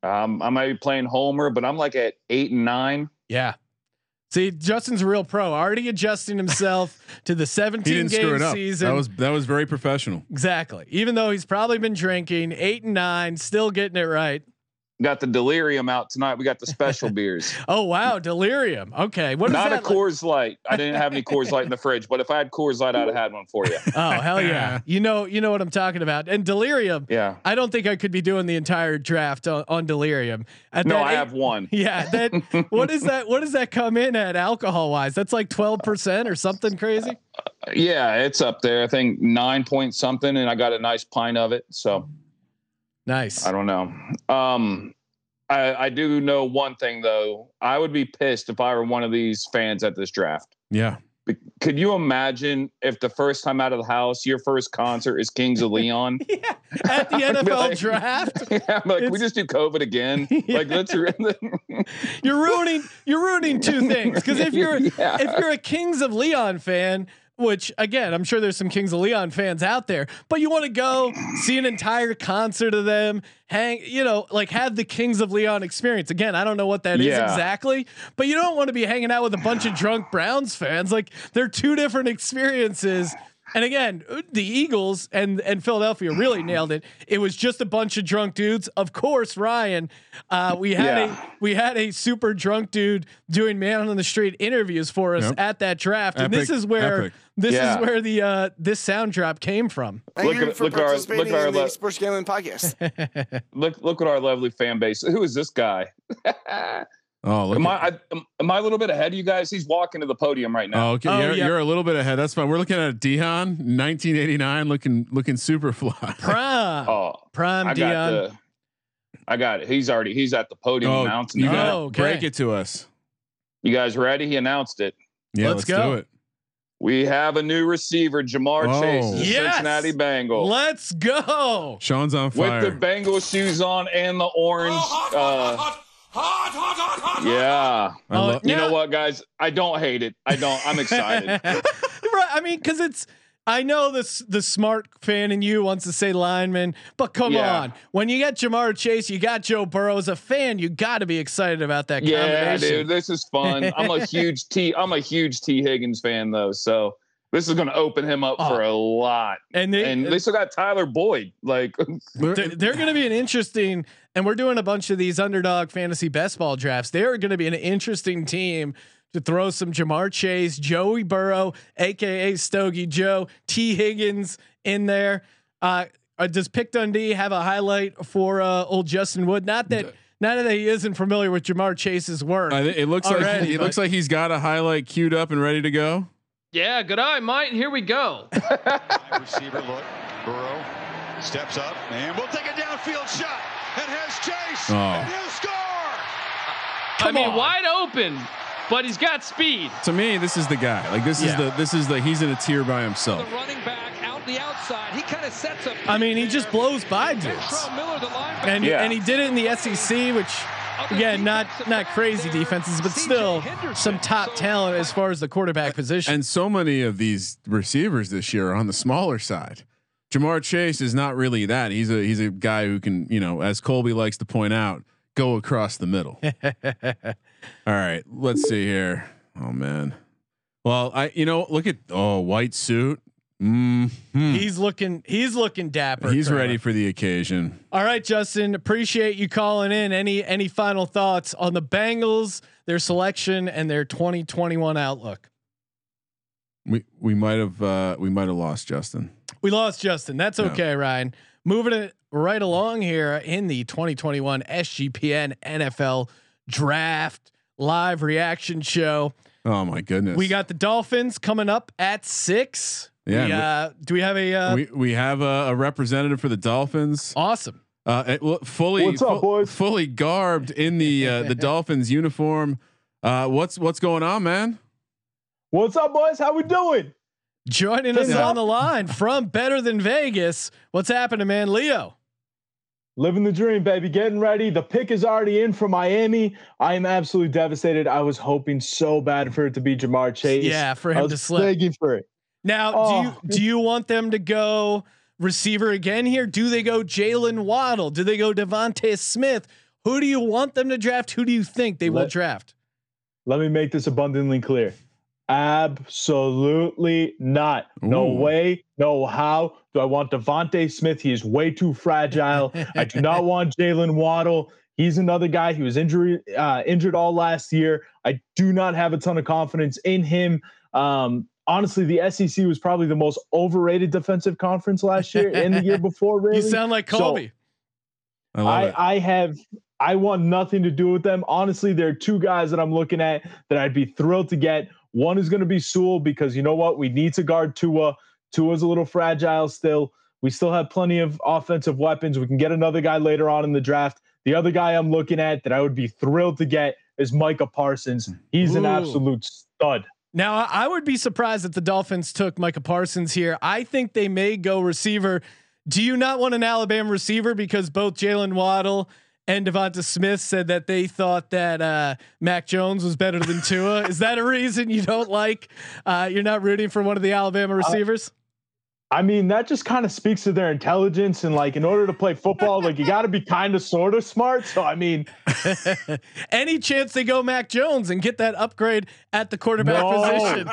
Um, I might be playing Homer, but I'm like at eight and nine. Yeah. See, Justin's a real pro, already adjusting himself to the seventeen game season. That was that was very professional. Exactly. Even though he's probably been drinking, eight and nine, still getting it right. Got the delirium out tonight. We got the special beers. Oh wow, delirium. Okay, what is that? Not a Coors Light. I didn't have any Coors Light in the fridge, but if I had Coors Light, I'd have had one for you. Oh hell yeah! You know, you know what I'm talking about. And delirium. Yeah. I don't think I could be doing the entire draft on, on delirium. At no, I eight, have one. Yeah. That. What is that? What does that come in at alcohol wise? That's like twelve percent or something crazy. Uh, yeah, it's up there. I think nine point something, and I got a nice pint of it. So. Nice. I don't know. Um, I, I do know one thing though. I would be pissed if I were one of these fans at this draft. Yeah. Be- could you imagine if the first time out of the house, your first concert is Kings of Leon? Yeah. At the N F L like, draft. Yeah. Like we just do COVID again. Yeah. Like let's. Re- you're ruining. You're ruining two things because if you're yeah. if you're a Kings of Leon fan. Which again, I'm sure there's some Kings of Leon fans out there, but you want to go see an entire concert of them, hang, you know, like have the Kings of Leon experience. Again, I don't know what that yeah. is exactly, but you don't want to be hanging out with a bunch of drunk Browns fans. Like they're two different experiences. And again, the Eagles and and Philadelphia really nailed it. It was just a bunch of drunk dudes. Of course, Ryan, uh, we had yeah. a we had a super drunk dude doing man on the street interviews for us yep. at that draft. Epic, and this is where epic. this yeah. is where the uh, this sound drop came from. Thank look, you for look participating our, look in our le- the Sports Gambling Podcast. look look at our lovely fan base. Who is this guy? Oh, look am I, I am I a little bit ahead of you guys? He's walking to the podium right now. Oh, okay. Oh, you're, yeah. you're a little bit ahead. That's fine. We're looking at Dion, nineteen eighty-nine, looking looking super fly. Prime, oh, prime I Dion. Got the, I got it. He's already he's at the podium oh, announcing. You gotta oh, okay. break it to us. You guys ready? He announced it. Yeah, let's, let's go. Do it. We have a new receiver, Ja'Marr oh. Chase, yes! Cincinnati Bengals. Let's go. Sean's on fire with the Bengals shoes on and the orange. Oh, hot, uh, hot, hot. Hot, hot, hot, hot, yeah. Hot. Love, you yeah. know what, guys? I don't hate it. I don't. I'm excited. Right. I mean, because it's. I know this. The smart fan in you wants to say lineman, but come yeah. on. When you got Ja'Marr Chase, you got Joe Burrow as a fan. You got to be excited about that. Yeah, combination. Dude, this is fun. I'm a huge T. I'm a huge T Higgins fan though, so This is going to open him up oh. for a lot. And they, and they still got Tyler Boyd. Like they're, they're going to be an interesting, and we're doing a bunch of these underdog fantasy best ball drafts. They're going to be an interesting team to throw some Ja'Marr Chase, Joey Burrow, A K A Stogie Joe, T Higgins in there. Uh, does Pick Dundee have a highlight for uh, old Justin Wood? Not that, not that he isn't familiar with Ja'Marr Chase's work. Uh, it looks already, like it looks like he's got a highlight queued up and ready to go. Yeah, good eye, Mike. Here we go. Wide receiver look. Burrow steps up and we'll take a downfield shot. It has Chase. Oh. And he'll score. Come I mean, on. Wide open, but he's got speed. To me, this is the guy. Like this yeah. is the this is the he's in a tier by himself. The running back out the outside. He kind of sets up. I mean, he just blows by dudes. And yeah. and he did it in the S E C, which yeah, not not crazy defenses, but still some top talent as far as the quarterback position. And so many of these receivers this year are on the smaller side. Ja'Marr Chase is not really that. He's a he's a guy who can, you know, as Colby likes to point out, go across the middle. All right, let's see here. Oh man. Well, I you know, look at oh, white suit. Mm-hmm. He's looking. He's looking dapper. He's ready for the occasion. All right, Justin. Appreciate you calling in. Any any final thoughts on the Bengals, their selection, and their twenty twenty-one outlook? We we might have uh, we might have lost Justin. We lost Justin. That's okay, yeah. Ryan. Moving it right along here in the twenty twenty-one S G P N N F L Draft live reaction show. Oh my goodness. We got the Dolphins coming up at six. Yeah. We, uh, do we have a? Uh, we we have a, a representative for the Dolphins. Awesome. Uh, well, fully what's up, fu- boys? fully garbed in the uh, the Dolphins uniform. Uh, what's what's going on, man? What's up, boys? How we doing? Joining us yeah. on the line from Better Than Vegas. What's happening, man? Leo, living the dream, baby. Getting ready. The pick is already in for Miami. I am absolutely devastated. I was hoping so bad for it to be Ja'Marr Chase. Yeah, for him I was to slip. Begging for it. Now, oh. do you do you want them to go receiver again here? Do they go Jaylen Waddle? Do they go DeVonta Smith? Who do you want them to draft? Who do you think they let, will draft? Let me make this abundantly clear. Absolutely not. Ooh. No way. No how. Do I want DeVonta Smith? He is way too fragile. I do not want Jaylen Waddle. He's another guy who was injury uh, injured all last year. I do not have a ton of confidence in him. Um, Honestly, the S E C was probably the most overrated defensive conference last year and the year before. Really, you sound like Colby. So I, I, I have, I want nothing to do with them. Honestly, there are two guys that I'm looking at that I'd be thrilled to get. One is going to be Sewell because you know what? We need to guard Tua. Tua's a little fragile still. We still have plenty of offensive weapons. We can get another guy later on in the draft. The other guy I'm looking at that I would be thrilled to get is Micah Parsons. He's Ooh. an absolute stud. Now I would be surprised if the Dolphins took Micah Parsons here. I think they may go receiver. Do you not want an Alabama receiver? Because both Jaylen Waddle and DeVonta Smith said that they thought that uh, Mac Jones was better than Tua. Is that a reason you don't like? Uh, you're not rooting for one of the Alabama receivers? Uh, I mean, that just kind of speaks to their intelligence and like, in order to play football, like you got to be kind of sort of smart. So, I mean, any chance they go Mac Jones and get that upgrade at the quarterback position?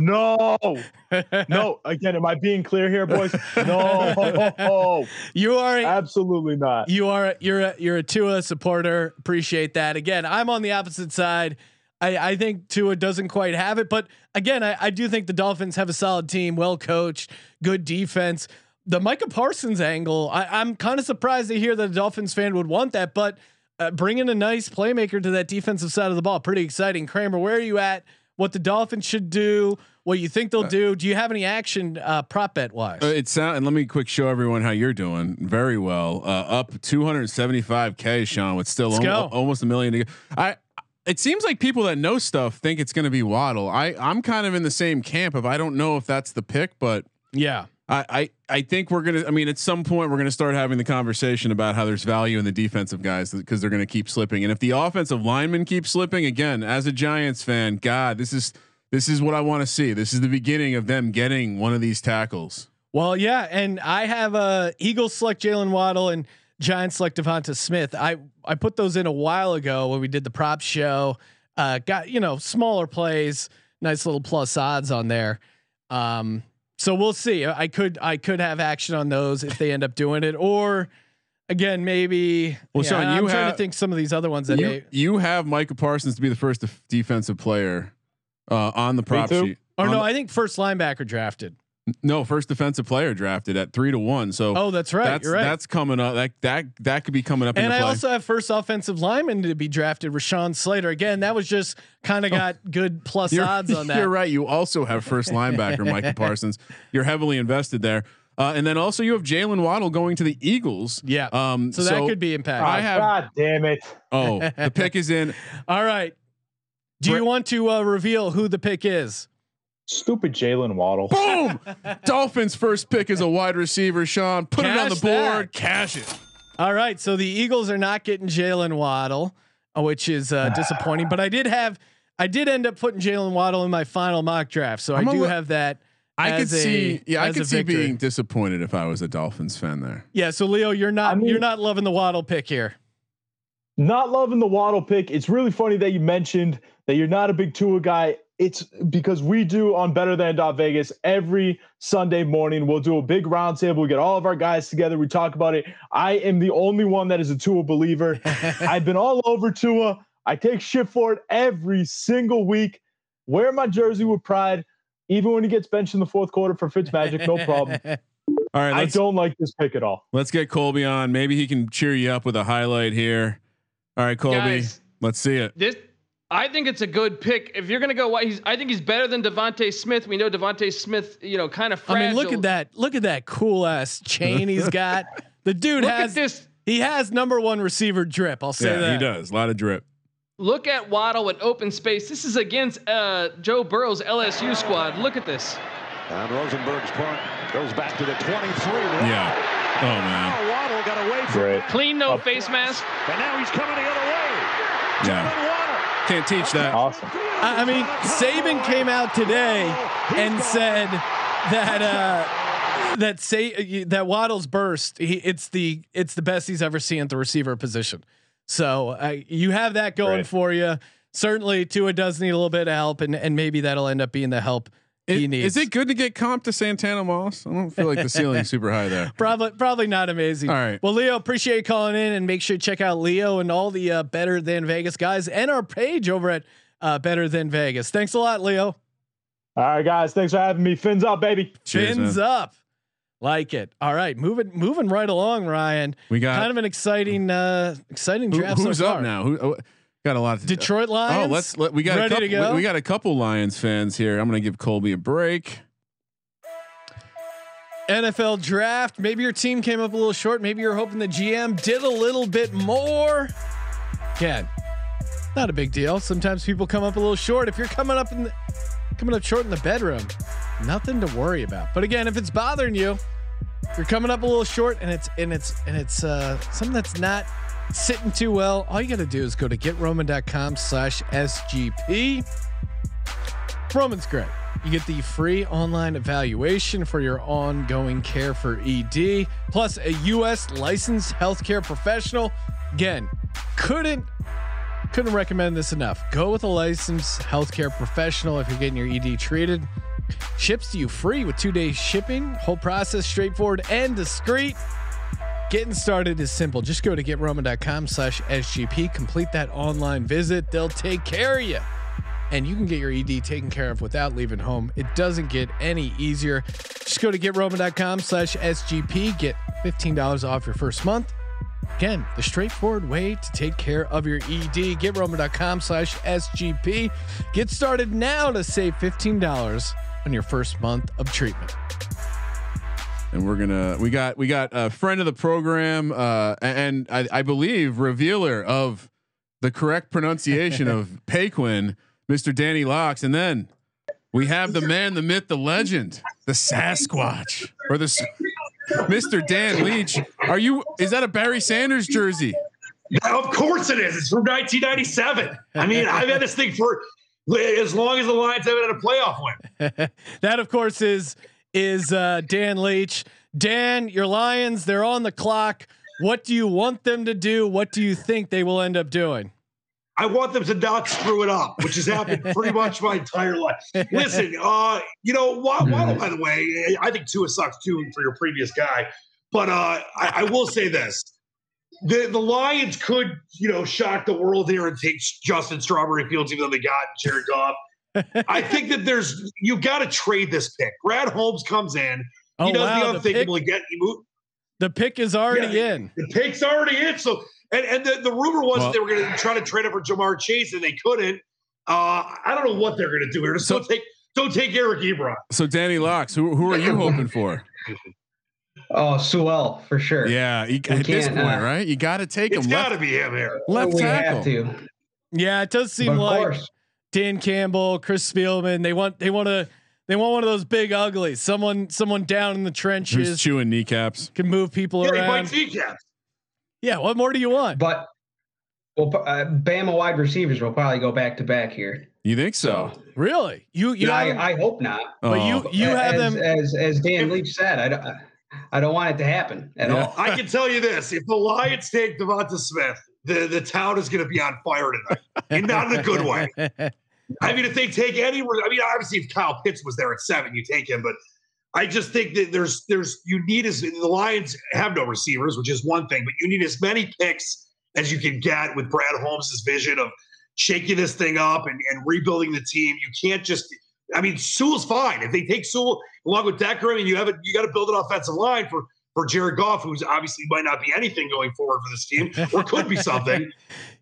No, no. Again, am I being clear here, boys? No, you are a, absolutely not. You are. A, you're a, you're a Tua supporter. Appreciate that. Again, I'm on the opposite side. I, I think Tua doesn't quite have it, but again, I, I do think the Dolphins have a solid team, well coached, good defense. The Micah Parsons angle, I, I'm kind of surprised to hear that a Dolphins fan would want that, but uh, bringing a nice playmaker to that defensive side of the ball, pretty exciting. Kramer, where are you at? What the Dolphins should do? What you think they'll do? Do you have any action uh, prop bet wise? Uh, it sound, and let me quick show everyone how you're doing. Very well, uh, up two hundred seventy-five K, Sean. With still al- almost a million to go. I. It seems like people that know stuff think it's going to be Waddle. I I'm kind of in the same camp of, I don't know if that's the pick, but yeah, I, I, I think we're going to, I mean, at some point we're going to start having the conversation about how there's value in the defensive guys because they're going to keep slipping. And if the offensive linemen keep slipping again, as a Giants fan, God, this is, this is what I want to see. This is the beginning of them getting one of these tackles. Well, yeah. And I have a uh, Eagles select Jaylen Waddle and Giants select DeVonta Smith. I, I put those in a while ago when we did the prop show, uh, got, you know, smaller plays, nice little plus odds on there. Um, so we'll see. I could I could have action on those if they end up doing it, or again maybe. Well, yeah, Sean, you I'm have, trying to think some of these other ones that you, may, you have Micah Parsons to be the first def- defensive player uh, on the prop sheet. Oh no, I think first linebacker drafted. No, first defensive player drafted at three to one. So oh, that's right. That's, You're right. That's coming up. That that that could be coming up. And in the I play. also have first offensive lineman to be drafted, Rashawn Slater. Again, that was just kind of got oh, good plus odds on that. You're right. You also have first linebacker Micah Parsons. You're heavily invested there, uh, and then also you have Jaylen Waddle going to the Eagles. Yeah. Um, so, so that could be impactful. I have. God damn it. Oh, the pick is in. All right. Do Br- you want to uh, reveal who the pick is? Stupid Jaylen Waddle. Boom! Dolphins first pick is a wide receiver. Sean, put Cash it on the board. That. Cash it. All right. So the Eagles are not getting Jaylen Waddle, which is uh, disappointing. But I did have, I did end up putting Jaylen Waddle in my final mock draft. So I'm I do a, have that. I could see, yeah, I could see victory. being disappointed if I was a Dolphins fan there. Yeah. So Leo, you're not, I mean, you're not loving the Waddle pick here. Not loving the Waddle pick. It's really funny that you mentioned that you're not a big Tua guy. It's because we do on Better Than Vegas every Sunday morning. We'll do a big round table. We get all of our guys together. We talk about it. I am the only one that is a Tua believer. I've been all over Tua. I take shit for it every single week. Wear my jersey with pride. Even when he gets benched in the fourth quarter for Fitzmagic, no problem. All right, I don't like this pick at all. Let's get Colby on. Maybe he can cheer you up with a highlight here. All right, Colby, guys, let's see it. This- I think it's a good pick. If you're going to go, he's, I think he's better than DeVonta Smith. We know DeVonta Smith, you know, kind of fragile. I mean, look at that. Look at that cool ass chain he's got. The dude look has this. He has number one receiver drip. I'll say yeah, that. He does. A lot of drip. Look at Waddle at open space. This is against uh, Joe Burrow's L S U squad. Look at this. And Rosenberg's punt goes back to the twenty-three. Yeah. Oh, man. Waddle got away from it. Clean, no oh. face mask. And now he's coming the other way. Yeah. Can't teach that. Awesome. I mean, Saban came out today and said that uh, that say that Waddle's burst. He, it's the it's the best he's ever seen at the receiver position. So uh, you have that going right. for you. Certainly, Tua does need a little bit of help, and and maybe that'll end up being the help it, he needs. Is it good to get comped to Santana Moss? I don't feel like the ceiling's super high there. Probably, probably not amazing. All right. Well, Leo, appreciate you calling in, and make sure you check out Leo and all the uh, Better Than Vegas guys and our page over at uh, Better Than Vegas. Thanks a lot, Leo. All right, guys. Thanks for having me. Fins up, baby. Cheers, Fins man. up. Like it. All right, moving moving right along, Ryan. We got kind of an exciting uh, exciting draft. Who, who's so far. up now? Who, oh, Got a lot of Detroit Lions. Oh, let's let, we got ready a couple, to go. We, we got a couple Lions fans here. I'm going to give Colby a break. N F L draft. Maybe your team came up a little short. Maybe you're hoping the G M did a little bit more. Again, not a big deal. Sometimes people come up a little short. If you're coming up in the, coming up short in the bedroom, nothing to worry about. But again, if it's bothering you, you're coming up a little short, and it's and it's and it's uh, something that's not sitting too well, all you got to do is go to get roman dot com slash S G P. Roman's great. You get the free online evaluation for your ongoing care for E D, plus a U S licensed healthcare professional. Again, couldn't couldn't recommend this enough. Go with a licensed healthcare professional if you're getting your E D treated. Ships to you free with two day shipping. Whole process straightforward and discreet. Getting started is simple. Just go to get roman dot com slash S G P, complete that online visit. They'll take care of you, and you can get your E D taken care of without leaving home. It doesn't get any easier. Just go to get roman dot com slash S G P, get fifteen dollars off your first month. Again, the straightforward way to take care of your E D, get roman dot com slash S G P. Get started now to save fifteen dollars on your first month of treatment. And we're gonna we got we got a friend of the program uh, and I, I believe revealer of the correct pronunciation of Paquin, Mister Danny Locks, and then we have the man, the myth, the legend, the Sasquatch, or the Mister Dan Leach. Are you? Is that a Barry Sanders jersey? Of course it is. It's from nineteen ninety-seven. I mean, I've had this thing for as long as the Lions haven't had a playoff win. That, of course, is. Is uh, Dan Leach. Dan, your Lions, they're on the clock. What do you want them to do? What do you think they will end up doing? I want them to not screw it up, which has happened pretty much my entire life. Listen, uh, you know, Waddle, Waddle, by the way, I think Tua sucks too for your previous guy. But uh, I, I will say this. The the Lions could, you know, shock the world here and take Justin Strawberry Fields, even though they got Jared Goff. I think that there's – you've got to trade this pick. Brad Holmes comes in. He oh, does wow, the unthinkable again. He moved. The pick is already yeah, in. The pick's already in. So, and, and the, the rumor was well, they were going to try to trade up for Ja'Marr Chase, and they couldn't. Uh, I don't know what they're going to do here. So, so take don't take Eric Ebron. So Danny Locks, who who are you hoping for? Oh, Sewell for sure. Yeah, you, at this point, uh, right? You got to take it's him. It's got to be him here. Left we tackle. Have to. Yeah, it does seem like course. Dan Campbell, Chris Spielman. They want they want to. They want one of those big uglies. Someone, someone down in the trenches, who's chewing kneecaps, can move people yeah, around. He bites kneecaps. Yeah, what more do you want? But well, uh, Bama wide receivers will probably go back to back here. You think so? so really? You? you yeah, I, I hope not. Oh. But you, you as, have them as as Dan Leach said. I don't, I don't want it to happen at yeah. all. I can tell you this: if the Lions take DeVonta Smith, the the town is going to be on fire tonight, and not in a good way. I mean, if they take any, I mean, obviously, if Kyle Pitts was there at seven, you take him. But I just think that there's, there's, you need as the Lions have no receivers, which is one thing, but you need as many picks as you can get with Brad Holmes' vision of shaking this thing up and, and rebuilding the team. You can't just, I mean, Sewell's fine. If they take Sewell along with Decker, I mean, you have it, you got to build an offensive line for. For Jared Goff, who's obviously might not be anything going forward for this team, or could be something,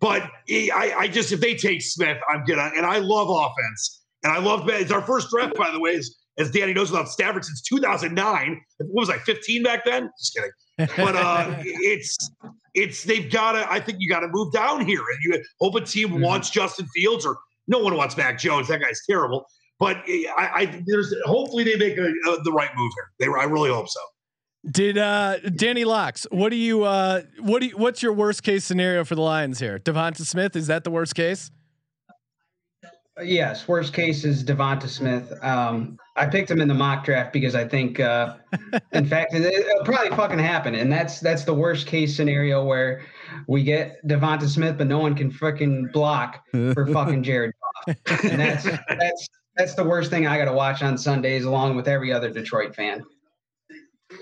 but he, I, I just if they take Smith, I'm good on. And I love offense, and I love it's our first draft, by the way, is, as Danny knows without Stafford since two thousand nine. What was I, fifteen back then? Just kidding. But uh, it's it's they've got to. I think you got to move down here, and you hope a team mm-hmm. wants Justin Fields, or no one wants Mac Jones. That guy's terrible. But I, I there's hopefully they make a, a, the right move here. They I really hope so. Did uh, Danny Locks? What do you? Uh, what do? You, what's your worst case scenario for the Lions here? DeVonta Smith, is that the worst case? Yes, worst case is DeVonta Smith. Um, I picked him in the mock draft because I think, uh, in fact, it, it'll probably fucking happen, and that's that's the worst case scenario where we get DeVonta Smith, but no one can fucking block for fucking Jared Goff, and that's that's that's the worst thing I got to watch on Sundays, along with every other Detroit fan.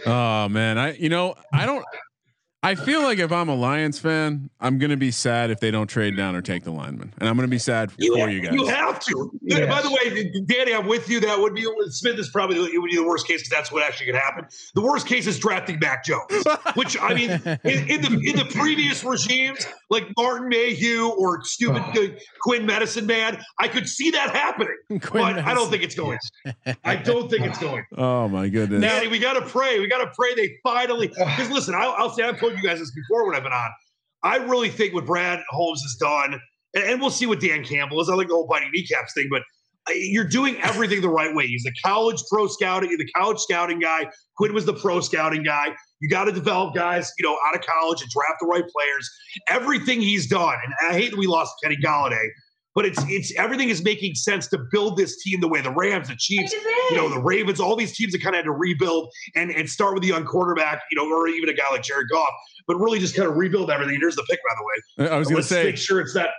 Oh man, I you know I don't. I feel like if I'm a Lions fan, I'm gonna be sad if they don't trade down or take the lineman, and I'm gonna be sad for you, you guys. You have to. Yes. By the way, Danny, I'm with you. That would be Smith is probably it would be the worst case because that's what actually could happen. The worst case is drafting Mac Jones, which I mean, in, in the in the previous regimes like Martin Mayhew or stupid oh. Quinn Medicine Man, I could see that happening, Quinn but Medicine. I don't think it's going. I don't think it's going. Oh my goodness, Danny, we gotta pray. We gotta pray they finally. Because listen, I'll, I'll say I've told you guys this before when I've been on. I really think what Brad Holmes has done, and, and we'll see what Dan Campbell is. I like the whole biting kneecaps thing, but you're doing everything the right way. He's the college pro scouting, you're the college scouting guy. Quinn was the pro scouting guy. You got to develop guys, you know, out of college and draft the right players. Everything he's done, and I hate that we lost Kenny Galladay, but it's it's everything is making sense to build this team the way the Rams, the Chiefs, you know, the Ravens, all these teams that kind of had to rebuild and, and start with a young quarterback, you know, or even a guy like Jared Goff, but really just kind of rebuild everything. Here's the pick, by the way. I was going to say, make sure it's that.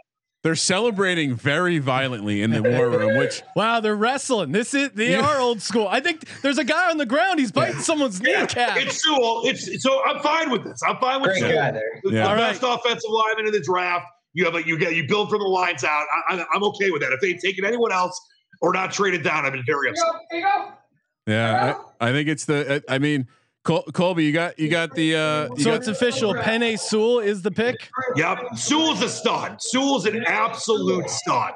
They're celebrating very violently in the war room. Which wow, they're wrestling. This is they yeah. are old school. I think there's a guy on the ground. He's biting yeah. someone's yeah. kneecap. It's Sewell. It's so I'm fine with this. I'm fine with Great Sewell. There. The, yeah. the best right. offensive lineman in the draft. You have a, you get you build from the lines out. I, I, I'm okay with that. If they've taken anyone else or not traded down, I've been very upset. There you go. There you go. Yeah, I, I think it's the. I, I mean, Col- Colby, you got you got the. Uh, you so got it's the, official. Penei Sewell is the pick. Yep, Sewell's a stud. Sewell's an absolute stud,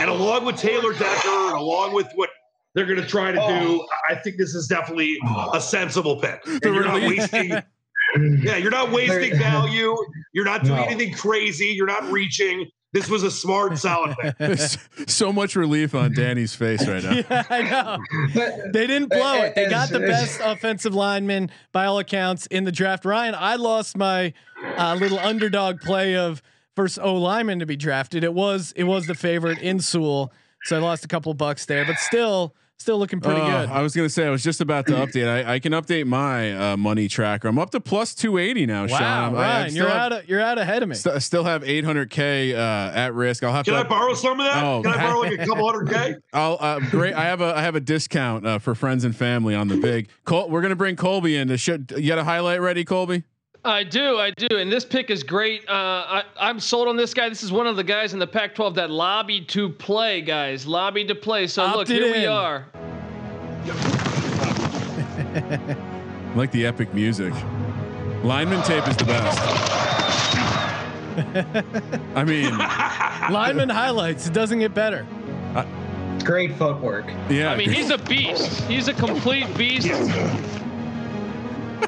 and along with Taylor Decker, and along with what they're going to try to oh. do, I think this is definitely a sensible pick. And you're not wasting. Yeah, you're not wasting value. You're not doing no. anything crazy. You're not reaching. This was a smart, solid thing. There's so much relief on Danny's face right now. Yeah, I know. But they didn't blow it. They got the best offensive lineman by all accounts in the draft. Ryan, I lost my uh, little underdog play of first O lineman to be drafted. It was it was the favorite in Sewell, so I lost a couple bucks there. But still, still looking pretty uh, good. I was gonna say I was just about to update. I, I can update my uh, money tracker. I'm up to plus two eighty now. Wow, Sean. Ryan, I, you're have, out of, you're out ahead of me. St- still have eight hundred k at risk. I'll have. Can to, I borrow some of that? Oh, can I borrow like a couple hundred k? I'll uh, great. I have a I have a discount uh, for friends and family on the big. Col- we're gonna bring Colby in to show. You got a highlight ready, Colby? I do, I do, and this pick is great. Uh, I, I'm sold on this guy. This is one of the guys in the Pac twelve that lobbied to play, guys. Lobbied to play. So Opted look, here in. we are. I like the epic music. Lineman tape is the best. I mean, lineman highlights. It doesn't get better. I, great footwork. Yeah, I mean, he's a beast. He's a complete beast.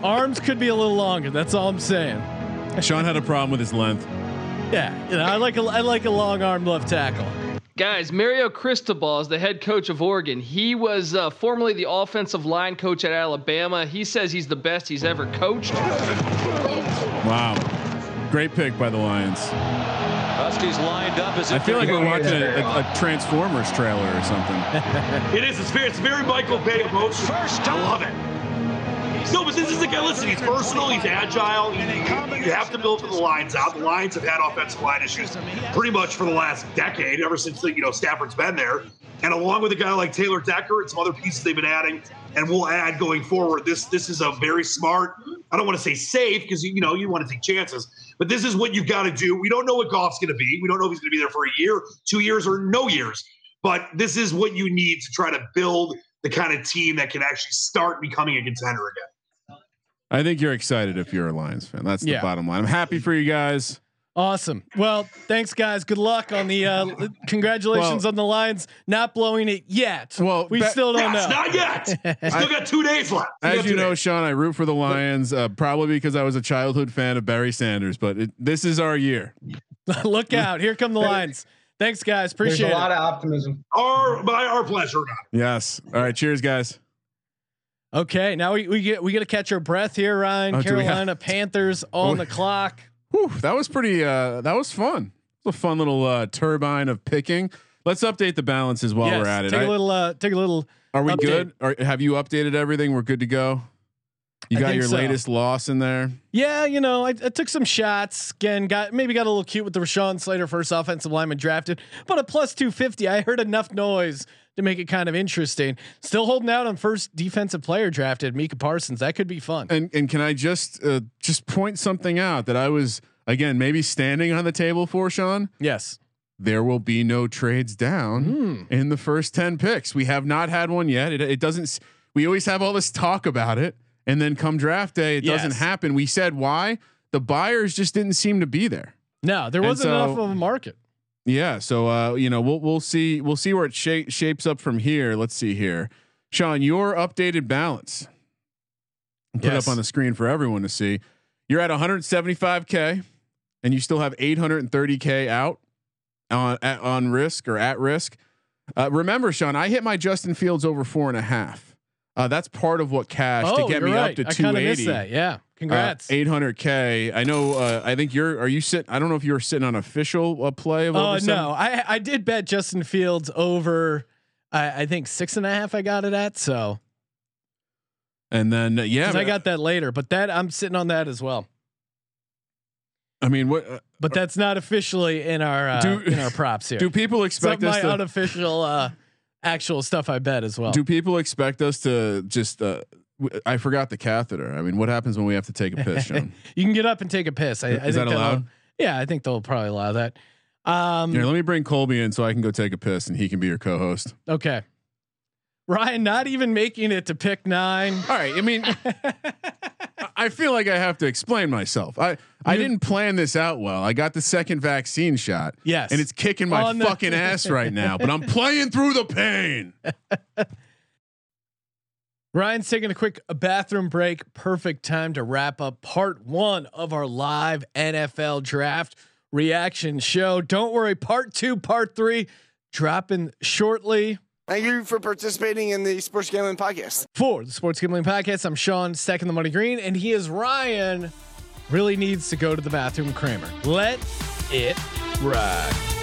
Arms could be a little longer. That's all I'm saying. Sean had a problem with his length. Yeah, you know, I like a I like a long arm left tackle. Guys, Mario Cristobal is the head coach of Oregon. He was uh, formerly the offensive line coach at Alabama. He says he's the best he's ever coached. Wow, great pick by the Lions. Huskies lined up. As I feel like we're watching a, a, a Transformers trailer or something. It is. It's very, it's very Michael Bay approach. First, I love it. No, but this is a guy, listen, he's versatile, he's agile. You, you have to build for the Lions out. The Lions have had offensive line issues pretty much for the last decade, ever since, you know, Stafford's been there. And along with a guy like Taylor Decker and some other pieces they've been adding, and we'll add going forward, this this is a very smart, I don't want to say safe, because, you know, you want to take chances. But this is what you've got to do. We don't know what Goff's going to be. We don't know if he's going to be there for a year, two years, or no years. But this is what you need to try to build the kind of team that can actually start becoming a contender again. I think you're excited if you're a Lions fan. That's the yeah. bottom line. I'm happy for you guys. Awesome. Well, thanks guys. Good luck on the, uh, congratulations well, on the Lions not blowing it yet. Well, we be- still don't yes, know. Not yet. Still got two days left. Still As you know, days. Sean, I root for the Lions, uh, probably because I was a childhood fan of Barry Sanders, but it, this is our year. Look out. Here come the Lions. Thanks guys. Appreciate There's a it. A lot of optimism. Our, by our pleasure. Yes. All right. Cheers guys. Okay, now we, we get we gotta catch our breath here, Ryan. Oh, Carolina Panthers on the clock. Whew, that was pretty. Uh, that was fun. It was a fun little uh, turbine of picking. Let's update the balances while yes, we're at it. Take I, a little. Uh, take a little. Are we update. good? Are, have you updated everything? We're good to go. You got your so. latest loss in there. Yeah, you know, I, I took some shots. Again, got maybe got a little cute with the Rashawn Slater first offensive lineman drafted, but a plus two fifty. I heard enough noise to make it kind of interesting. Still holding out on first defensive player drafted, Micah Parsons. That could be fun. And and can I just uh, just point something out that I was again maybe standing on the table for, Sean? Yes. There will be no trades down mm. in the first ten picks. We have not had one yet. It, it doesn't. We always have all this talk about it, and then come draft day, it yes. doesn't happen. We said why? The buyers just didn't seem to be there. No, there wasn't so, enough of a market. Yeah, so uh, you know we'll we'll see we'll see where it shape, shapes up from here. Let's see here, Sean, your updated balance. Put yes. up on the screen for everyone to see. You're at one seventy-five K, and you still have eight thirty K out on at, on risk or at risk. Uh, remember, Sean, I hit my Justin Fields over four and a half. Uh, that's part of what cash oh, to get me right. up to I two eighty. Missed that. Yeah. Congrats. Uh, eight hundred K. I know. Uh, I think you're. Are you sit? I don't know if you were sitting on official uh, play. Of oh no, I I did bet Justin Fields over. I, I think six and a half. I got it at so. And then uh, yeah, I got that later. But that I'm sitting on that as well. I mean, what? Uh, but that's not officially in our uh, do, in our props here. Do people expect us my to, unofficial uh, actual stuff? I bet as well. Do people expect us to just? Uh, I forgot the catheter. I mean, what happens when we have to take a piss, Sean? You can get up and take a piss. I, Is I think that allowed? Yeah, I think they'll probably allow that. Um, Here, let me bring Colby in so I can go take a piss and he can be your co-host. Okay. Ryan, not even making it to pick nine. All right. I mean, I feel like I have to explain myself. I, I you, didn't plan this out well. I got the second vaccine shot. Yes. And it's kicking my oh, fucking no. ass right now, but I'm playing through the pain. Ryan's taking a quick bathroom break. Perfect time to wrap up part one of our live N F L draft reaction show. Don't worry, part two, part three dropping shortly. Thank you for participating in the Sports Gambling Podcast. For the Sports Gambling Podcast, I'm Sean Stacking the Money Green, and he is Ryan. Really needs to go to the bathroom, Kramer. Let it ride.